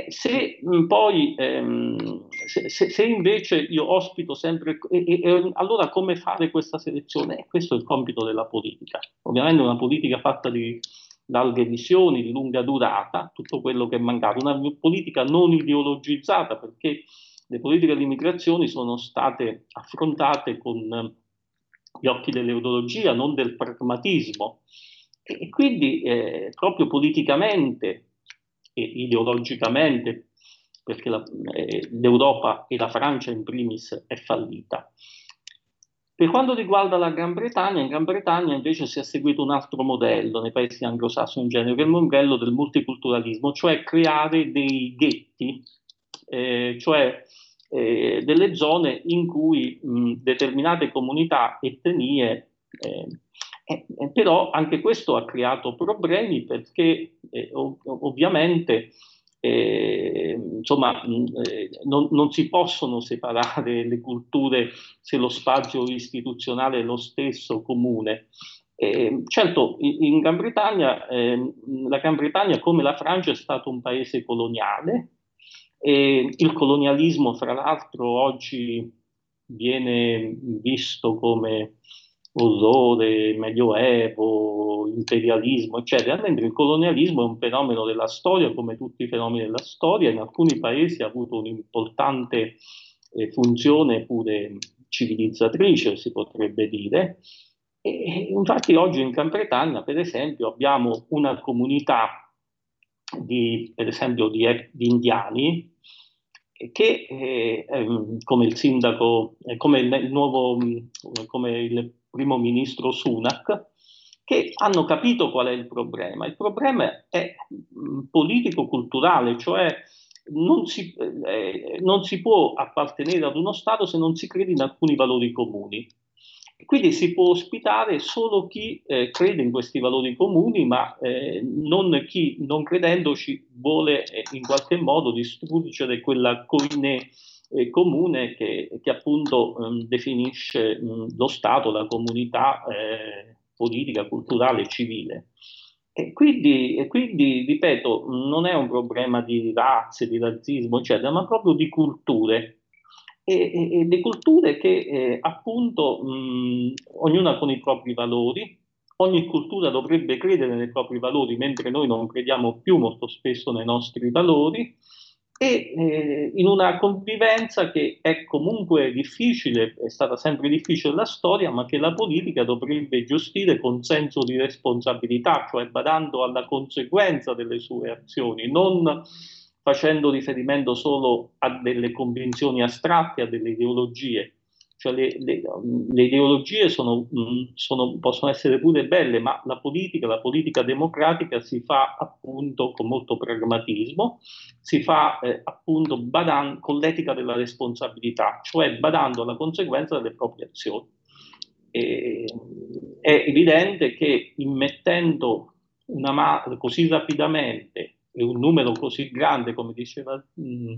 Se poi, ehm, se, se, se invece io ospito sempre, e, e, e, allora come fare questa selezione? Questo è il compito della politica. Ovviamente una politica fatta di larghe visioni, di lunga durata, tutto quello che è mancato. Una politica non ideologizzata, perché le politiche di immigrazione sono state affrontate con gli occhi dell'ideologia, non del pragmatismo. E, e quindi eh, proprio politicamente, e ideologicamente, perché la, eh, l'Europa e la Francia in primis è fallita. Per quanto riguarda la Gran Bretagna, in Gran Bretagna invece si è seguito un altro modello, nei paesi anglosassoni in genere, che è il modello del multiculturalismo, cioè creare dei ghetti, eh, cioè eh, delle zone in cui mh, determinate comunità, etnie, eh, Eh, eh, però anche questo ha creato problemi perché eh, ov- ovviamente eh, insomma, mh, eh, non, non si possono separare le culture se lo spazio istituzionale è lo stesso comune. Eh, certo, in, in Gran Bretagna, eh, la Gran Bretagna come la Francia è stato un paese coloniale, eh, il colonialismo fra l'altro oggi viene visto come orrore, medioevo, imperialismo, eccetera, mentre il colonialismo è un fenomeno della storia, come tutti i fenomeni della storia, in alcuni paesi ha avuto un'importante eh, funzione pure civilizzatrice, si potrebbe dire, e infatti oggi in Gran Bretagna, per esempio, abbiamo una comunità di, per esempio, di, di indiani, che eh, come il sindaco, come il nuovo, come il primo ministro Sunak, che hanno capito qual è il problema. Il problema è politico-culturale, cioè non si, eh, non si può appartenere ad uno Stato se non si crede in alcuni valori comuni. Quindi si può ospitare solo chi eh, crede in questi valori comuni, ma eh, non chi, non credendoci, vuole eh, in qualche modo distruggere quella coine eh, comune che, che appunto eh, definisce mh, lo Stato, la comunità eh, politica, culturale, civile. E quindi, e quindi, ripeto, non è un problema di razze, di razzismo, eccetera, ma proprio di culture. E, e, e culture che eh, appunto mh, ognuna con i propri valori, ogni cultura dovrebbe credere nei propri valori, mentre noi non crediamo più molto spesso nei nostri valori, e eh, in una convivenza che è comunque difficile, è stata sempre difficile la storia, ma che la politica dovrebbe gestire con senso di responsabilità, cioè badando alla conseguenza delle sue azioni, non facendo riferimento solo a delle convinzioni astratte, a delle ideologie. Cioè le, le, le ideologie sono, sono, possono essere pure belle, ma la politica, la politica democratica si fa appunto con molto pragmatismo, si fa eh, appunto badan, con l'etica della responsabilità, cioè badando alla conseguenza delle proprie azioni. E, è evidente che immettendo una mano così rapidamente e un numero così grande, come diceva... Mh,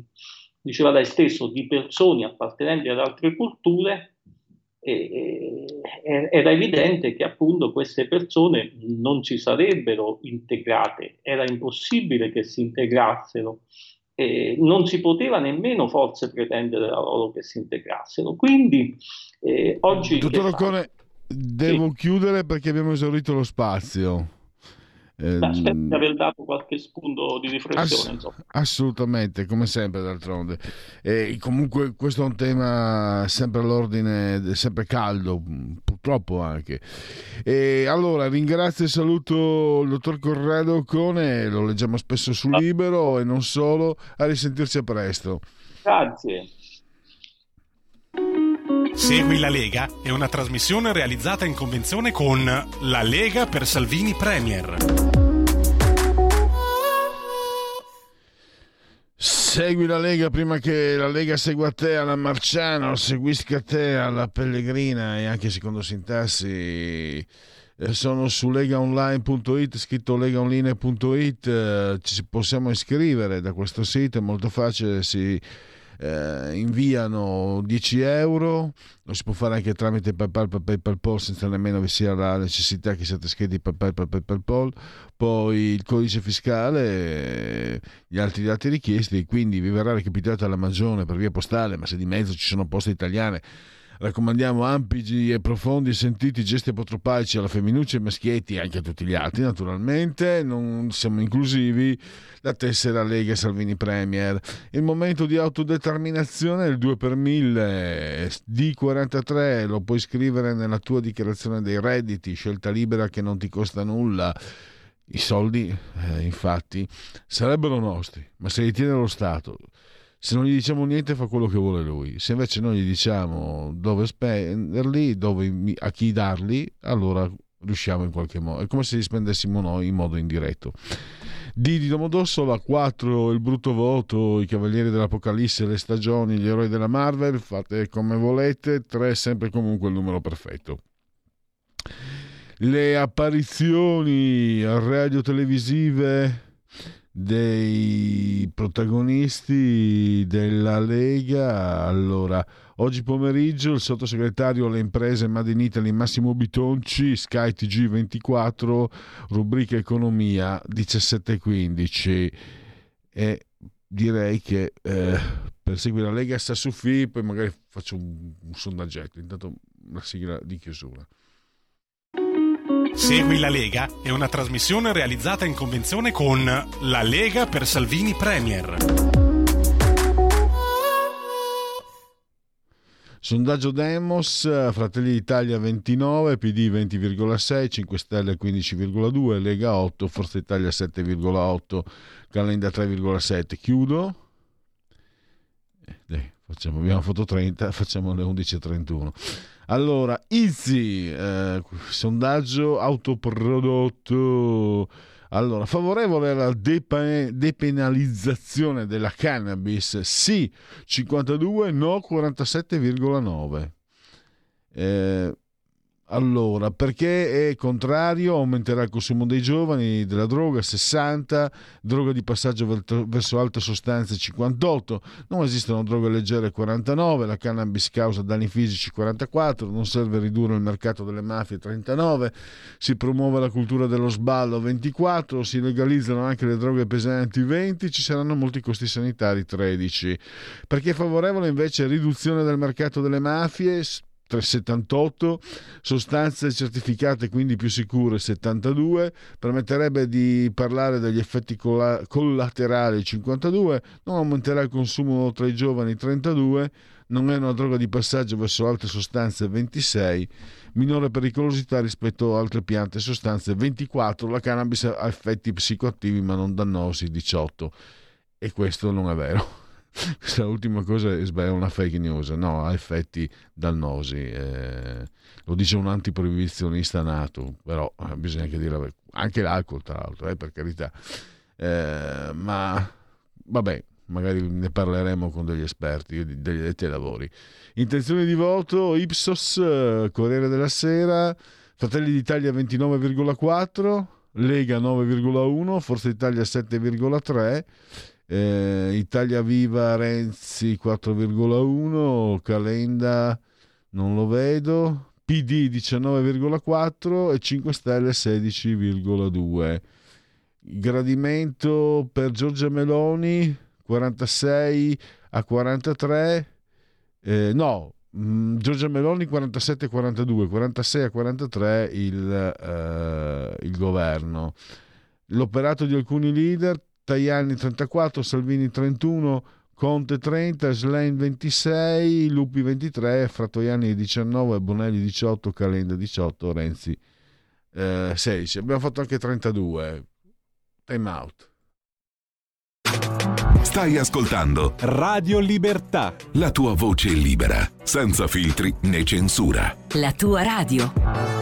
diceva lei stesso, di persone appartenenti ad altre culture, eh, eh, era evidente che appunto queste persone non si sarebbero integrate, era impossibile che si integrassero, eh, non si poteva nemmeno forse pretendere da loro che si integrassero. Quindi eh, oggi... Dottor Ocone, devo sì. chiudere perché abbiamo esaurito lo spazio. Aspetta di aver dato qualche spunto di riflessione. Ass- assolutamente, come sempre d'altronde. E comunque questo è un tema sempre all'ordine, sempre caldo, purtroppo anche. E allora ringrazio e saluto il dottor Corrado Ocone, lo leggiamo spesso su Libero e non solo, a risentirci a presto. Grazie. Segui la Lega è una trasmissione realizzata in convenzione con La Lega per Salvini Premier. Segui la Lega prima che la Lega segua te alla Marciano, seguisca te alla Pellegrina e anche secondo sintassi. Sono su legaonline punto it, scritto legaonline punto it, ci possiamo iscrivere da questo sito, è molto facile, si... Eh, inviano dieci euro, lo si può fare anche tramite PayPal per PayPal senza nemmeno vi sia la necessità che siate iscritti per PayPal per PayPal, poi il codice fiscale, gli altri dati richiesti, quindi vi verrà recapitata la magione per via postale, ma se di mezzo ci sono poste italiane raccomandiamo ampigi e profondi sentiti gesti apotropaici alla femminuccia e maschietti, anche a tutti gli altri naturalmente, non siamo inclusivi, la tessera Lega Salvini Premier. Il momento di autodeterminazione è il due per mille D quarantatré, lo puoi scrivere nella tua dichiarazione dei redditi, scelta libera che non ti costa nulla. I soldi eh, infatti sarebbero nostri, ma se li tiene lo Stato. Se non gli diciamo niente fa quello che vuole lui, se invece noi gli diciamo dove spenderli, dove, a chi darli, allora riusciamo in qualche modo, è come se li spendessimo noi in modo indiretto. D di Domodossola, quattro, il brutto voto, i cavalieri dell'Apocalisse, le stagioni, gli eroi della Marvel, fate come volete, tre sempre comunque il numero perfetto. Le apparizioni radio-televisive dei protagonisti della Lega, allora oggi pomeriggio il sottosegretario alle imprese Made in Italy Massimo Bitonci, Sky T G ventiquattro, rubrica economia diciassette e quindici, e direi che eh, per seguire la Lega sta su F I, poi magari faccio un, un sondaggetto, intanto la sigla di chiusura. Segui la Lega è una trasmissione realizzata in convenzione con La Lega per Salvini Premier. Sondaggio Demos, Fratelli d'Italia ventinove, P D venti virgola sei, cinque Stelle quindici virgola due, Lega otto, Forza Italia sette virgola otto, Calenda tre virgola sette. Chiudo. Dai, facciamo, abbiamo fatto trenta, facciamo le undici e trentuno. Allora, Izzi, eh, sondaggio autoprodotto, allora, favorevole alla depa- depenalizzazione della cannabis, sì, cinquantadue, no, quarantasette virgola nove. Eh, allora, perché è contrario, aumenterà il consumo dei giovani, della droga, sessanta, droga di passaggio ver- verso altre sostanze, cinquantotto, non esistono droghe leggere, quarantanove, la cannabis causa danni fisici, quarantaquattro, non serve ridurre il mercato delle mafie, trentanove, si promuove la cultura dello sballo, ventiquattro, si legalizzano anche le droghe pesanti, venti, ci saranno molti costi sanitari, tredici. Perché è favorevole invece riduzione del mercato delle mafie, settantotto, sostanze certificate quindi più sicure settantadue, permetterebbe di parlare degli effetti collaterali cinquantadue, non aumenterà il consumo tra i giovani trentadue, non è una droga di passaggio verso altre sostanze ventisei, minore pericolosità rispetto a altre piante e sostanze ventiquattro, la cannabis ha effetti psicoattivi ma non dannosi diciotto. E questo non è vero. Questa ultima cosa è una fake news, no, ha effetti dannosi, eh, lo dice un antiproibizionista nato, però eh, bisogna anche dire anche l'alcol tra l'altro, eh, per carità, eh, ma vabbè, magari ne parleremo con degli esperti, degli addetti ai lavori. Intenzione di voto Ipsos, Corriere della Sera, Fratelli d'Italia ventinove virgola quattro, Lega nove virgola uno, Forza Italia sette virgola tre, Eh, Italia Viva Renzi quattro virgola uno, Calenda non lo vedo, P D diciannove virgola quattro e cinque Stelle sedici virgola due. Gradimento per Giorgia Meloni quarantasei a quarantatré, eh, no mh, Giorgia Meloni quarantasette a quarantadue, quarantasei a quarantatré il, eh, il governo. L'operato di alcuni leader: Tajani trentaquattro, Salvini trentuno, Conte trenta, Schlein ventisei, Lupi ventitré, Frattoiani diciannove, Bonelli diciotto, Calenda diciotto, Renzi eh, sedici. Abbiamo fatto anche trentadue. Time out. Stai ascoltando Radio Libertà, la tua voce libera, senza filtri né censura. La tua radio.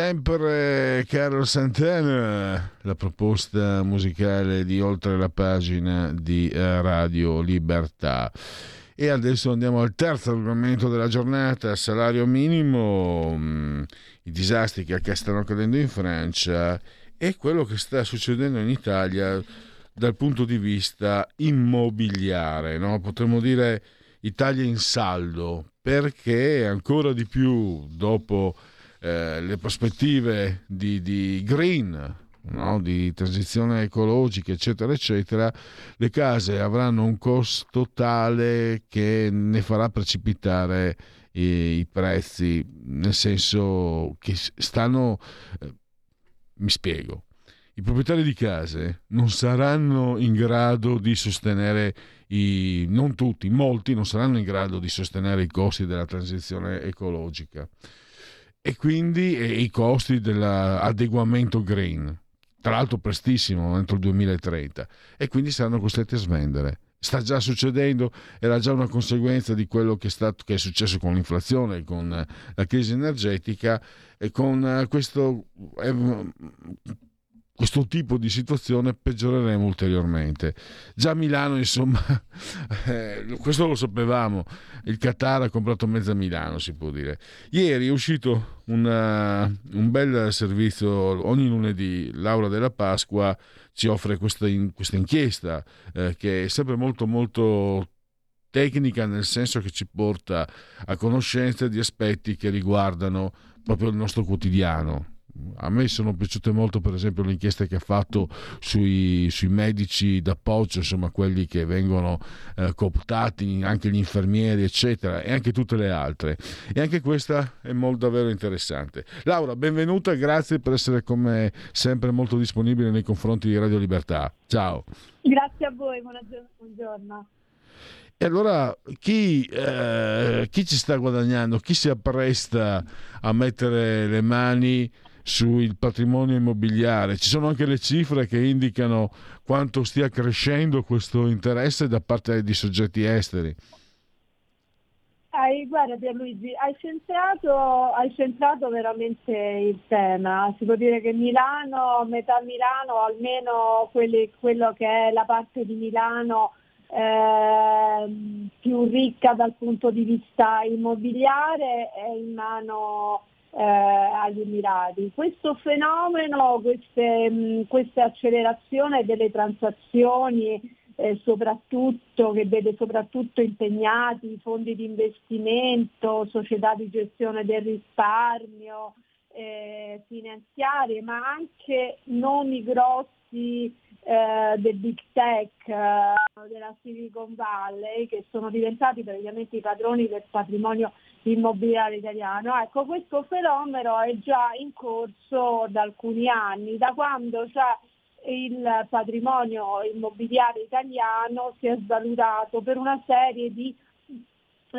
sempre Carlo Santana, la proposta musicale di Oltre la pagina di Radio Libertà. E adesso andiamo al terzo argomento della giornata, salario minimo, mh, i disastri che stanno accadendo in Francia e quello che sta succedendo in Italia dal punto di vista immobiliare, no? Potremmo dire Italia in saldo, perché ancora di più dopo eh, le prospettive di, di green, no? Di transizione ecologica eccetera eccetera, le case avranno un costo tale che ne farà precipitare i, i prezzi, nel senso che stanno eh, mi spiego i proprietari di case non saranno in grado di sostenere i, non tutti, molti non saranno in grado di sostenere i costi della transizione ecologica e quindi e i costi dell'adeguamento green, tra l'altro prestissimo, entro il duemilatrenta, e quindi saranno costretti a svendere. Sta già succedendo, era già una conseguenza di quello che è stato, che è successo con l'inflazione, con la crisi energetica e con questo eh, questo tipo di situazione peggioreremo ulteriormente. Già a Milano, insomma, eh, questo lo sapevamo, il Qatar ha comprato mezza Milano, si può dire. Ieri è uscito una, un bel servizio, ogni lunedì Laura della Pasqua ci offre questa, in, questa inchiesta eh, che è sempre molto molto tecnica, nel senso che ci porta a conoscenza di aspetti che riguardano proprio il nostro quotidiano. A me sono piaciute molto, per esempio, le inchieste che ha fatto sui, sui medici d'appoggio, insomma, quelli che vengono eh, cooptati, anche gli infermieri, eccetera, e anche tutte le altre. E anche questa è molto davvero interessante. Laura, benvenuta, grazie per essere come sempre molto disponibile nei confronti di Radio Libertà. Ciao. Grazie a voi, buongiorno. E allora chi, eh, chi ci sta guadagnando, chi si appresta a mettere le mani sul patrimonio immobiliare? Ci sono anche le cifre che indicano quanto stia crescendo questo interesse da parte di soggetti esteri. Hai, guarda Pierluigi, hai centrato, hai centrato veramente il tema. Si può dire che Milano, metà Milano, almeno quelli, quello che è la parte di Milano eh, più ricca dal punto di vista immobiliare, è in mano Eh, agli Emirati. Questo fenomeno, queste, mh, questa accelerazione delle transazioni, eh, soprattutto che vede soprattutto impegnati fondi di investimento, società di gestione del risparmio, eh, finanziarie, ma anche nomi grossi eh, del big tech, eh, della Silicon Valley, che sono diventati praticamente i padroni del patrimonio immobiliare italiano. Ecco, questo fenomeno è già in corso da alcuni anni, da quando cioè, il patrimonio immobiliare italiano si è svalutato per una serie di,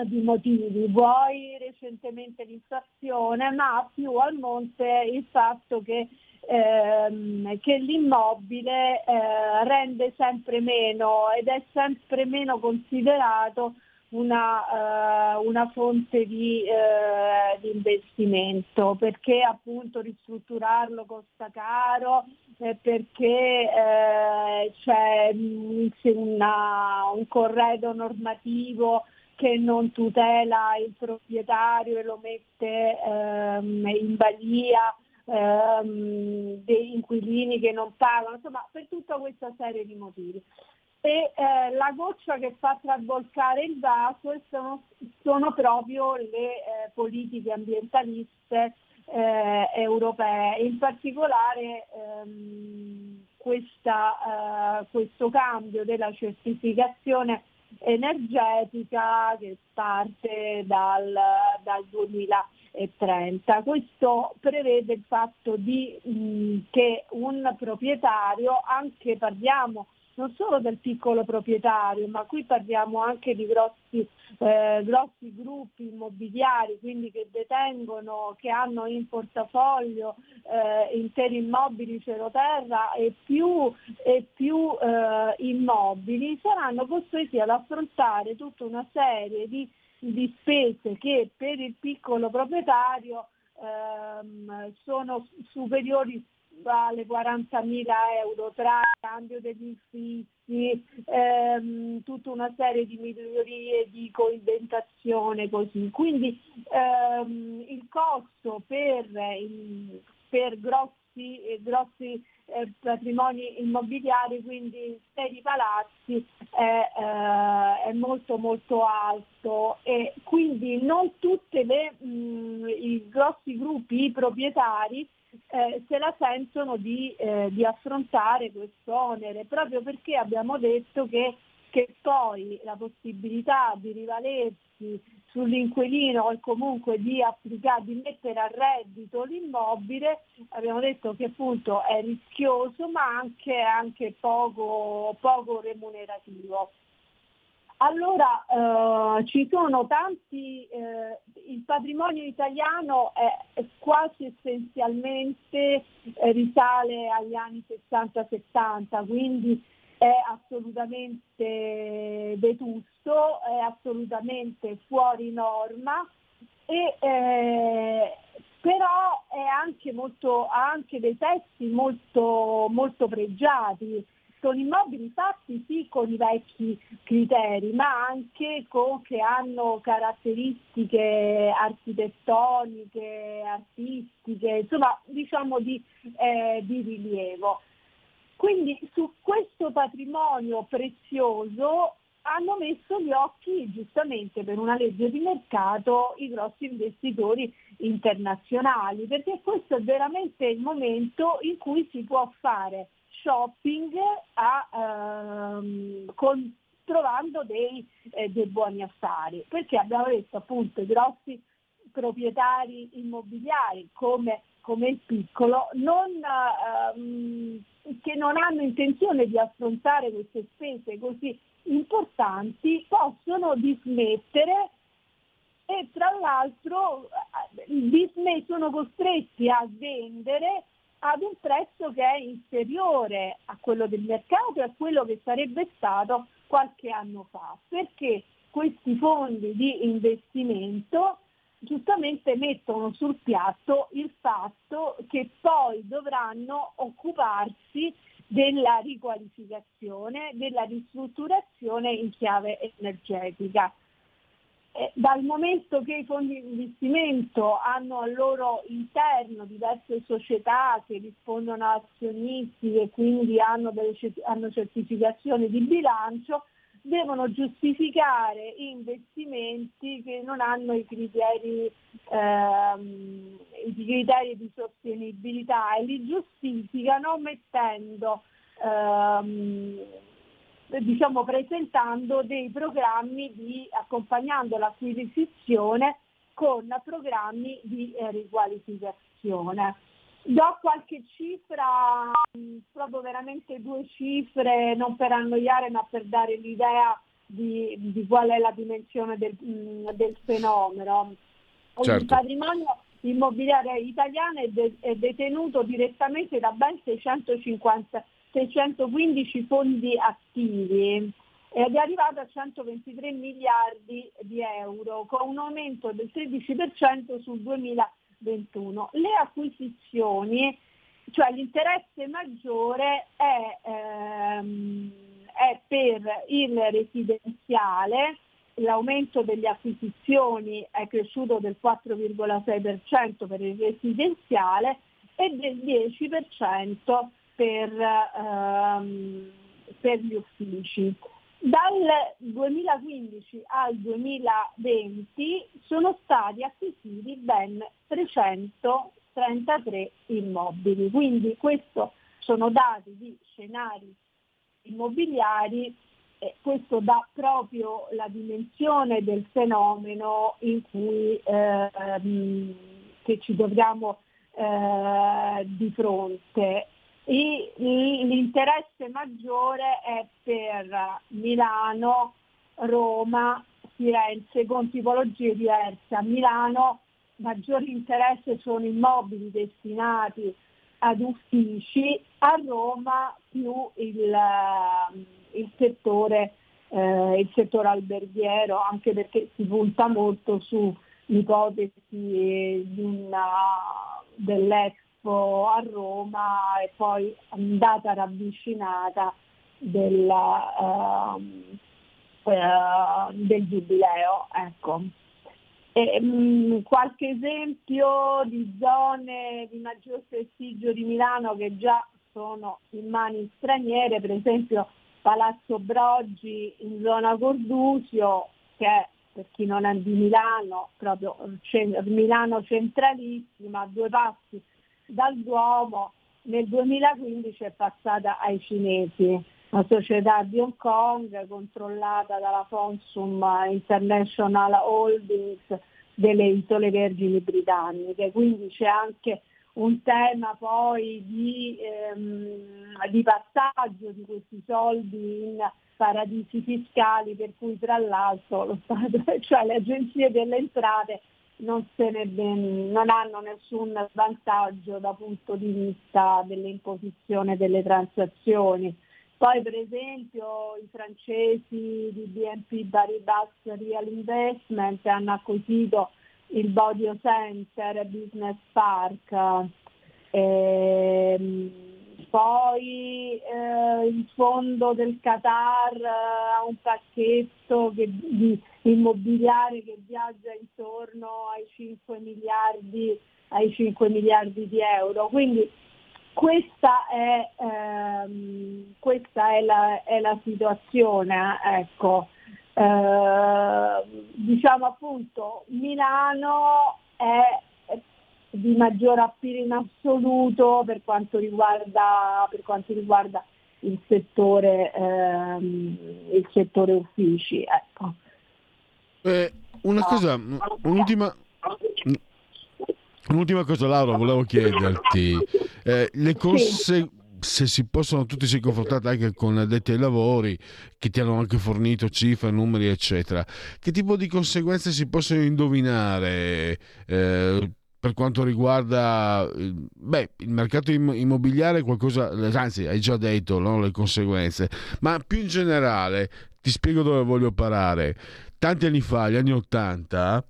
di motivi, vuoi recentemente l'inflazione, ma più al monte il fatto che, ehm, che l'immobile eh, rende sempre meno ed è sempre meno considerato Una, eh, una fonte di, eh, di investimento, perché appunto ristrutturarlo costa caro, eh, perché eh, c'è una, un corredo normativo che non tutela il proprietario e lo mette ehm, in balia ehm, degli inquilini che non pagano, insomma per tutta questa serie di motivi. E eh, la goccia che fa traboccare il vaso sono, sono proprio le eh, politiche ambientaliste eh, europee, in particolare ehm, questa, eh, questo cambio della certificazione energetica che parte dal, dal duemilatrenta. Questo prevede il fatto di, mh, che un proprietario, anche parliamo non solo del piccolo proprietario, ma qui parliamo anche di grossi, eh, grossi gruppi immobiliari, quindi che detengono, che hanno in portafoglio eh, interi immobili cielo terra e più, e più eh, immobili, saranno costretti ad affrontare tutta una serie di, di spese che per il piccolo proprietario ehm, sono superiori alle quarantamila euro tra cambio degli infissi, ehm, tutta una serie di migliorie di coinventazione così. Quindi ehm, il costo per, per grossi, grossi eh, patrimoni immobiliari, quindi seri palazzi, è, eh, è molto molto alto, e quindi non tutte le mh, i grossi gruppi i proprietari Eh, se la sentono di, eh, di affrontare questo onere, proprio perché abbiamo detto che, che poi la possibilità di rivalersi sull'inquilino o comunque di applicare, di mettere a reddito l'immobile, abbiamo detto che appunto è rischioso ma anche, anche poco, poco remunerativo. Allora eh, ci sono tanti, eh, il patrimonio italiano è, è quasi essenzialmente eh, risale agli anni sessanta settanta, quindi è assolutamente vetusto, è assolutamente fuori norma, e, eh, però è anche molto, ha anche dei pezzi molto, molto pregiati. Sono immobili fatti sì con i vecchi criteri, ma anche con, che hanno caratteristiche architettoniche, artistiche, insomma diciamo di, eh, di rilievo. Quindi su questo patrimonio prezioso hanno messo gli occhi, giustamente per una legge di mercato, i grossi investitori internazionali, perché questo è veramente il momento in cui si può fare shopping a, ehm, con, trovando dei, eh, dei buoni affari, perché abbiamo detto appunto i grossi proprietari immobiliari come, come il piccolo non, ehm, che non hanno intenzione di affrontare queste spese così importanti, possono dismettere, e tra l'altro dismet- sono costretti a vendere ad un prezzo che è inferiore a quello del mercato e a quello che sarebbe stato qualche anno fa, perché questi fondi di investimento giustamente mettono sul piatto il fatto che poi dovranno occuparsi della riqualificazione, della ristrutturazione in chiave energetica. Dal momento che i fondi di investimento hanno al loro interno diverse società che rispondono a azionisti e quindi hanno, delle, hanno certificazioni di bilancio, devono giustificare investimenti che non hanno i criteri, ehm, i criteri di sostenibilità, e li giustificano mettendo... Ehm, diciamo presentando dei programmi di, accompagnando l'acquisizione con programmi di eh, riqualificazione. Do qualche cifra, mh, proprio veramente due cifre, non per annoiare ma per dare l'idea di, di qual è la dimensione del, mh, del fenomeno. Certo. Il patrimonio immobiliare italiano è, de- è detenuto direttamente da ben seicentocinquanta seicentoquindici fondi attivi ed è arrivato a centoventitré miliardi di euro, con un aumento del tredici per cento sul duemilaventuno. Le acquisizioni, cioè l'interesse maggiore è, ehm, è per il residenziale, l'aumento delle acquisizioni è cresciuto del quattro virgola sei per cento per il residenziale e del dieci per cento Per, ehm, per gli uffici. Dal duemilaquindici al duemilaventi sono stati acquisiti ben trecentotrentatré immobili, quindi questo sono dati di scenari immobiliari, e questo dà proprio la dimensione del fenomeno in cui ehm, che ci troviamo eh, di fronte. L'interesse maggiore è per Milano, Roma, Firenze, con tipologie diverse. A Milano maggiori interesse sono immobili destinati ad uffici, a Roma più il, il, settore, eh, il settore alberghiero, anche perché si punta molto su, l'ipotesi di una, dell'Expo a Roma e poi andata ravvicinata della, uh, uh, del giubileo, ecco. E, mh, qualche esempio di zone di maggior prestigio di Milano che già sono in mani straniere, per esempio Palazzo Broggi in zona Cordusio, che è, per chi non è di Milano, proprio Milano centralissima, a due passi dal Duomo, nel duemilaquindici è passata ai cinesi, una società di Hong Kong controllata dalla Consum International Holdings delle Isole Vergini Britanniche. Quindi c'è anche un tema poi di, ehm, di passaggio di questi soldi in paradisi fiscali, per cui tra l'altro lo Stato, cioè le agenzie delle entrate non, se ne ben, non hanno nessun vantaggio dal punto di vista dell'imposizione delle transazioni. Poi per esempio i francesi di B N P Paribas Real Investment hanno acquisito il Bodio Center Business Park, ehm, poi eh, il fondo del Qatar ha eh, un pacchetto che, di immobiliare che viaggia intorno ai cinque miliardi, ai cinque miliardi di euro. Quindi questa è, ehm, questa è, la, è la situazione, ecco. Eh, diciamo appunto Milano è di maggior appeal in assoluto per quanto riguarda, per quanto riguarda il settore ehm, il settore uffici, ecco. Eh, una cosa, un'ultima un'ultima cosa Laura, volevo chiederti eh, le conseguenze, se si possono, tutti si confrontati anche con addetti ai lavori che ti hanno anche fornito cifre, numeri eccetera, che tipo di conseguenze si possono indovinare eh, per quanto riguarda beh, il mercato immobiliare? Qualcosa, anzi hai già detto, no, le conseguenze, ma più in generale ti spiego dove voglio parare. Tanti anni fa, gli anni ottanta,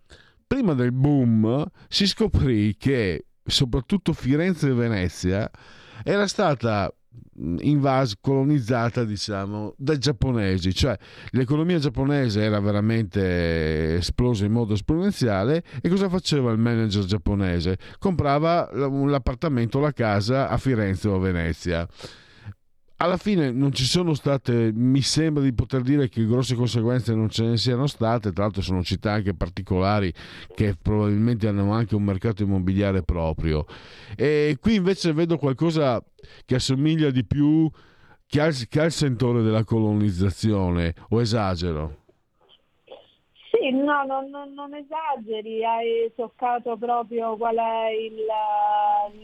prima del boom, si scoprì che soprattutto Firenze e Venezia era stata invasa, colonizzata, diciamo, dai giapponesi, cioè l'economia giapponese era veramente esplosa in modo esponenziale. E cosa faceva il manager giapponese? Comprava l'appartamento, la casa a Firenze o a Venezia. Alla fine non ci sono state, mi sembra di poter dire che grosse conseguenze non ce ne siano state, tra l'altro sono città anche particolari che probabilmente hanno anche un mercato immobiliare proprio. E qui invece vedo qualcosa che assomiglia di più, che ha, che ha il sentore della colonizzazione, o esagero? Sì, no, no, no, non esageri, hai toccato proprio qual è il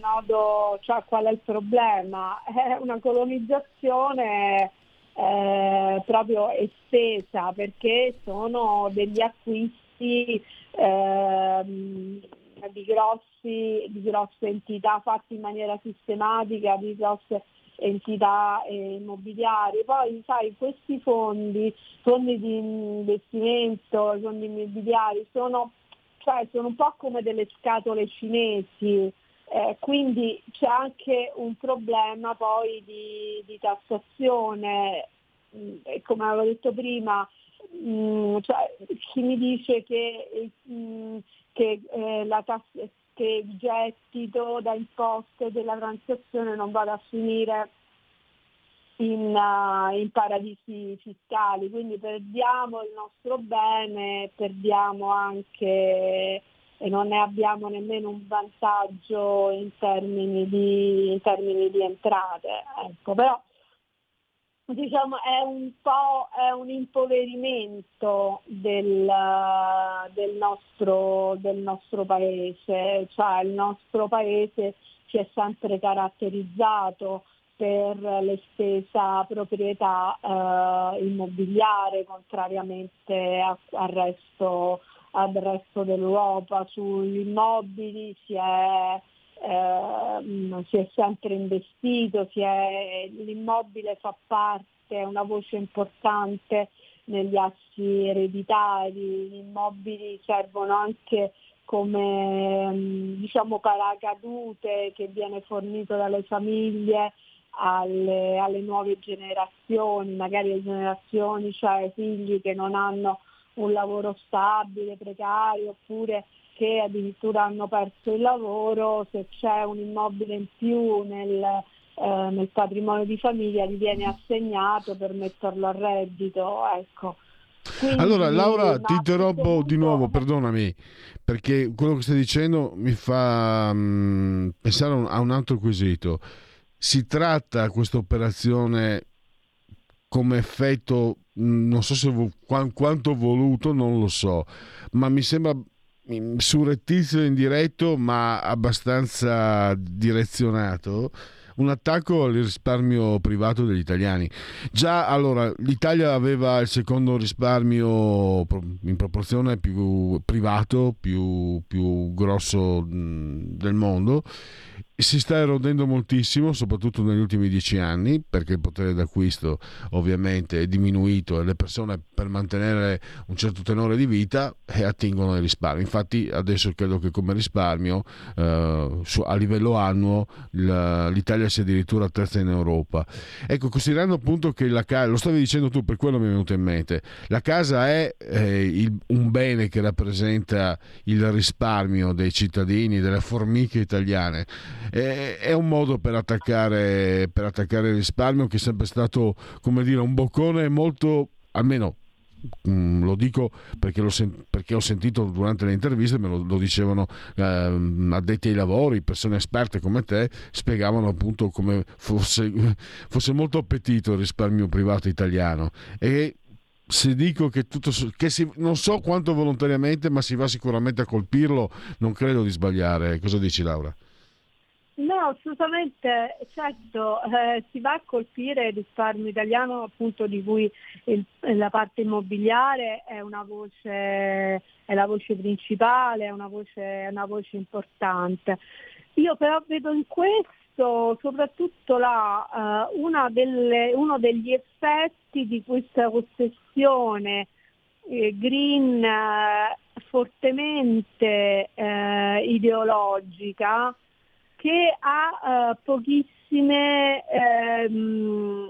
nodo, cioè qual è il problema. È una colonizzazione eh, proprio estesa, perché sono degli acquisti eh, di, grossi, di grosse entità fatti in maniera sistematica, di grosse entità eh, immobiliari. Poi sai, questi fondi, fondi di investimento, fondi immobiliari sono, cioè, sono un po' come delle scatole cinesi, eh, quindi c'è anche un problema poi di, di tassazione. E come avevo detto prima, mh, cioè, chi mi dice che, mh, che eh, la tassazione, che il gettito da imposte della transazione non vada a finire in, uh, in paradisi fiscali, quindi perdiamo il nostro bene, perdiamo anche e non ne abbiamo nemmeno un vantaggio in termini di, in termini di entrate, ecco. Però diciamo è un po' è un impoverimento del, del, nostro, del nostro paese, cioè il nostro paese si è sempre caratterizzato per l'estesa proprietà eh, immobiliare, contrariamente a, al, resto, al resto dell'Europa. Sugli immobili si è Eh, si è sempre investito, si è, l'immobile fa parte, è una voce importante negli assi ereditari, gli immobili servono anche come, diciamo, paracadute che viene fornito dalle famiglie alle, alle nuove generazioni, magari le generazioni, cioè figli che non hanno un lavoro stabile, precario, oppure che addirittura hanno perso il lavoro. Se c'è un immobile in più nel, eh, nel patrimonio di famiglia, gli viene assegnato per metterlo a reddito, ecco. Quindi, allora Laura, ti interrompo di nuovo, perdonami, perché quello che stai dicendo mi fa mh, pensare a un, a un altro quesito. Si tratta questa operazione come effetto, mh, non so se vo- qu- quanto voluto, non lo so, ma mi sembra mh, surrettizio e indiretto, ma abbastanza direzionato. Un attacco al risparmio privato degli italiani. Già allora l'Italia aveva il secondo risparmio in proporzione più privato, più, più grosso del mondo. Si sta erodendo moltissimo, soprattutto negli ultimi dieci anni, perché il potere d'acquisto ovviamente è diminuito e le persone, per mantenere un certo tenore di vita, attingono ai risparmi. Infatti adesso credo che come risparmio eh, su, a livello annuo la, l'Italia sia addirittura terza in Europa. Ecco, considerando appunto che la casa, lo stavi dicendo tu, per quello mi è venuto in mente, la casa è eh, il, un bene che rappresenta il risparmio dei cittadini, delle formiche italiane. È un modo per attaccare, per attaccare il risparmio, che è sempre stato, come dire, un boccone molto, almeno mh, lo dico perché, lo sen- perché ho sentito durante le interviste, me lo, lo dicevano eh, addetti ai lavori, persone esperte come te, spiegavano appunto come fosse, fosse molto appetito il risparmio privato italiano. E se dico che tutto che si, non so quanto volontariamente, ma si va sicuramente a colpirlo, non credo di sbagliare. Cosa dici, Laura? No, assolutamente, certo, eh, si va a colpire il risparmio italiano, appunto, di cui il, la parte immobiliare è una voce, è la voce principale, è una voce, è una voce importante. Io però vedo in questo soprattutto la, eh, una delle, uno degli effetti di questa ossessione eh, green eh, fortemente eh, ideologica, che ha eh, pochissime ehm,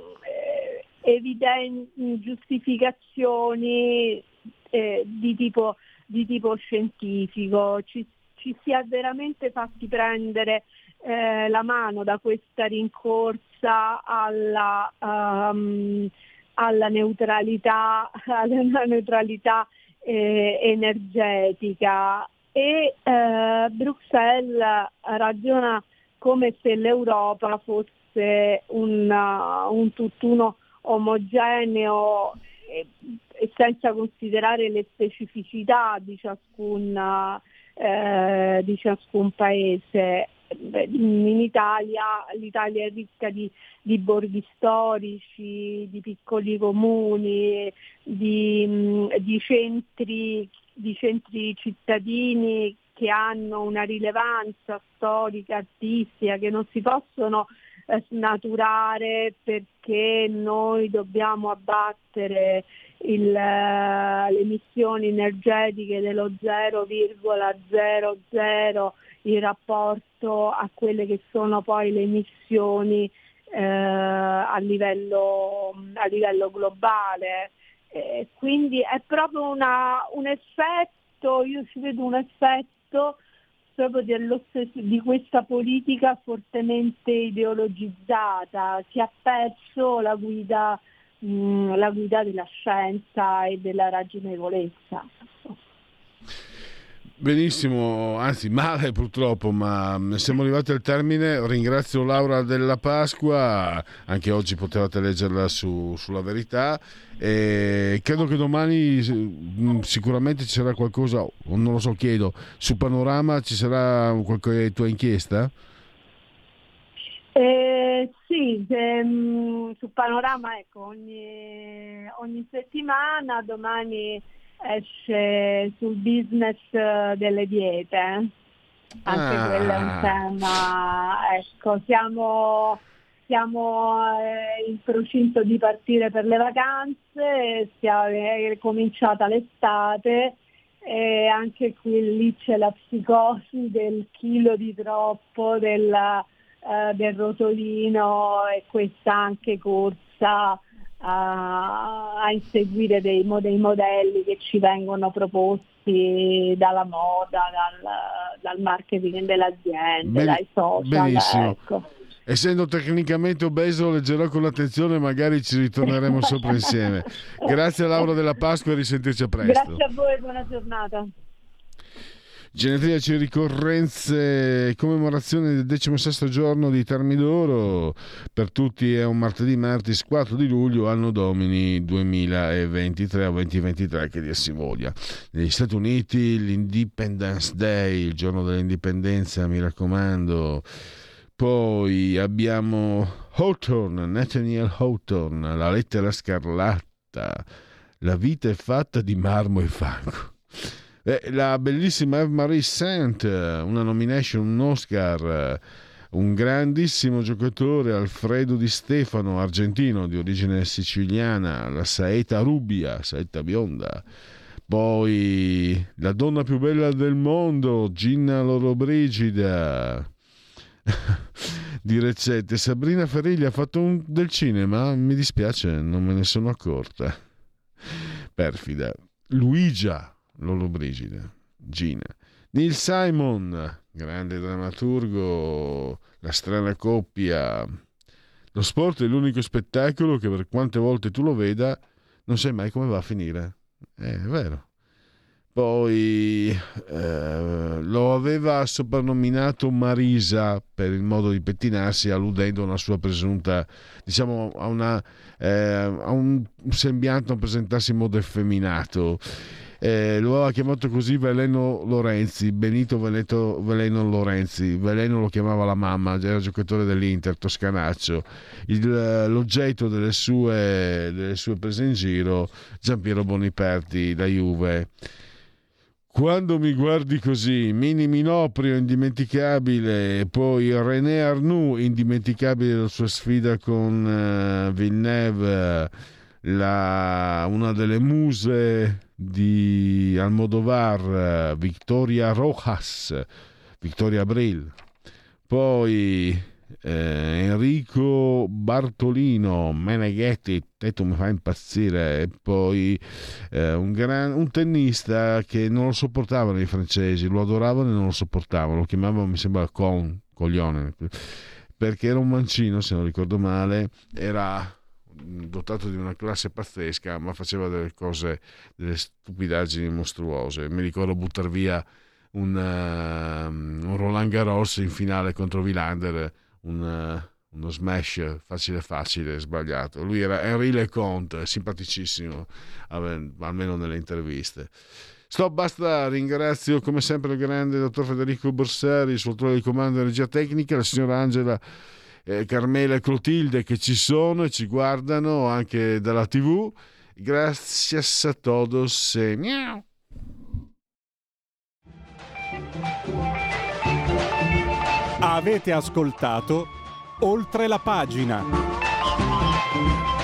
evidenti giustificazioni eh, di, tipo, di tipo scientifico. Ci, ci si è veramente fatti prendere eh, la mano da questa rincorsa alla, um, alla neutralità, alla neutralità eh, energetica. E eh, Bruxelles ragiona come se l'Europa fosse un, uh, un tutt'uno omogeneo e, e senza considerare le specificità di ciascun, uh, eh, di ciascun paese. In Italia, l'Italia è ricca di, di borghi storici, di piccoli comuni, di, di centri di centri cittadini che hanno una rilevanza storica, artistica, che non si possono eh, snaturare, perché noi dobbiamo abbattere il, eh, le emissioni energetiche dello zero virgola zero zero in rapporto a quelle che sono poi le emissioni eh, a livello, a livello globale. Eh, quindi è proprio una, un effetto, io ci vedo un effetto proprio di questa politica fortemente ideologizzata, che ha perso la guida, mh, la guida della scienza e della ragionevolezza. Benissimo, anzi male purtroppo, ma siamo arrivati al termine. Ringrazio Laura della Pasqua, anche oggi potevate leggerla su, sulla Verità, e credo che domani sicuramente ci sarà qualcosa, non lo so, chiedo, su Panorama ci sarà qualche tua inchiesta? Eh, sì, ehm, su Panorama, ecco, ogni, ogni settimana, domani esce sul business delle diete, anche ah. quello è un tema, ecco, siamo siamo in procinto di partire per le vacanze, è cominciata l'estate e anche qui lì c'è la psicosi del chilo di troppo, della, eh, del rotolino e questa anche corsa a, a inseguire dei, dei modelli che ci vengono proposti dalla moda, dal, dal marketing dell'azienda, ben, dai social. Benissimo. Ecco. Essendo tecnicamente obeso, leggerò con attenzione, magari ci ritorneremo sopra insieme. Grazie a Laura della Pasqua e risentirci a presto. Grazie a voi, buona giornata. Genetriaci, ricorrenze e commemorazione del decimosesto giorno di Thermidoro. Per tutti è un martedì, martis quattro di luglio, anno domini duemilaventitré o duemilaventitré, che dir si voglia. Negli Stati Uniti l'Independence Day, il giorno dell'indipendenza, mi raccomando. Poi abbiamo Hawthorne, Nathaniel Hawthorne, La lettera scarlatta, La vita è fatta di marmo e fango. Eh, la bellissima Eve-Marie Saint, una nomination, un Oscar, un grandissimo giocatore, Alfredo Di Stefano, argentino, di origine siciliana, La saeta rubia, saetta bionda. Poi La donna più bella del mondo, Gina Lollobrigida. Di recente Sabrina Ferilli ha fatto un, del cinema, mi dispiace non me ne sono accorta, perfida. Luigia Lollobrigida, Gina. Neil Simon, grande drammaturgo, La strana coppia. Lo sport è l'unico spettacolo che, per quante volte tu lo veda, non sai mai come va a finire, è vero. Poi eh, lo aveva soprannominato Marisa per il modo di pettinarsi, alludendo a una sua presunta, diciamo, a, una, eh, a un sembianto, a presentarsi in modo effeminato. Eh, lo aveva chiamato così Veleno Lorenzi, Benito Veneto, Veleno Lorenzi. Veleno lo chiamava la mamma, era giocatore dell'Inter, toscanaccio. Il, l'oggetto delle sue, delle sue prese in giro, Giampiero Boniperti, da Juve. Quando mi guardi così, Mini Minoprio, indimenticabile. Poi René Arnoux, indimenticabile la sua sfida con uh, Villeneuve, la, una delle muse di Almodovar, uh, Victoria Rojas, Victoria Abril. Poi uh, Enrico Bartolino, Meneghetti, tu mi fa impazzire. E poi eh, un, gran, un tennista che non lo sopportavano i francesi, lo adoravano e non lo sopportavano, lo chiamavano, mi sembra, Con, coglione, perché era un mancino, se non ricordo male, era dotato di una classe pazzesca, ma faceva delle cose, delle stupidaggini mostruose. Mi ricordo buttar via un, uh, un Roland Garros in finale contro Vilander, un uh, uno smash facile facile sbagliato. Lui era Henri Leconte, simpaticissimo, almeno nelle interviste. Stop, basta. Ringrazio come sempre il grande dottor Federico Borsari, il suo autore di comando e regia tecnica, la signora Angela, eh, Carmela e Clotilde, che ci sono e ci guardano anche dalla tivù. Grazie a todos e miau. Avete ascoltato Oltre la pagina.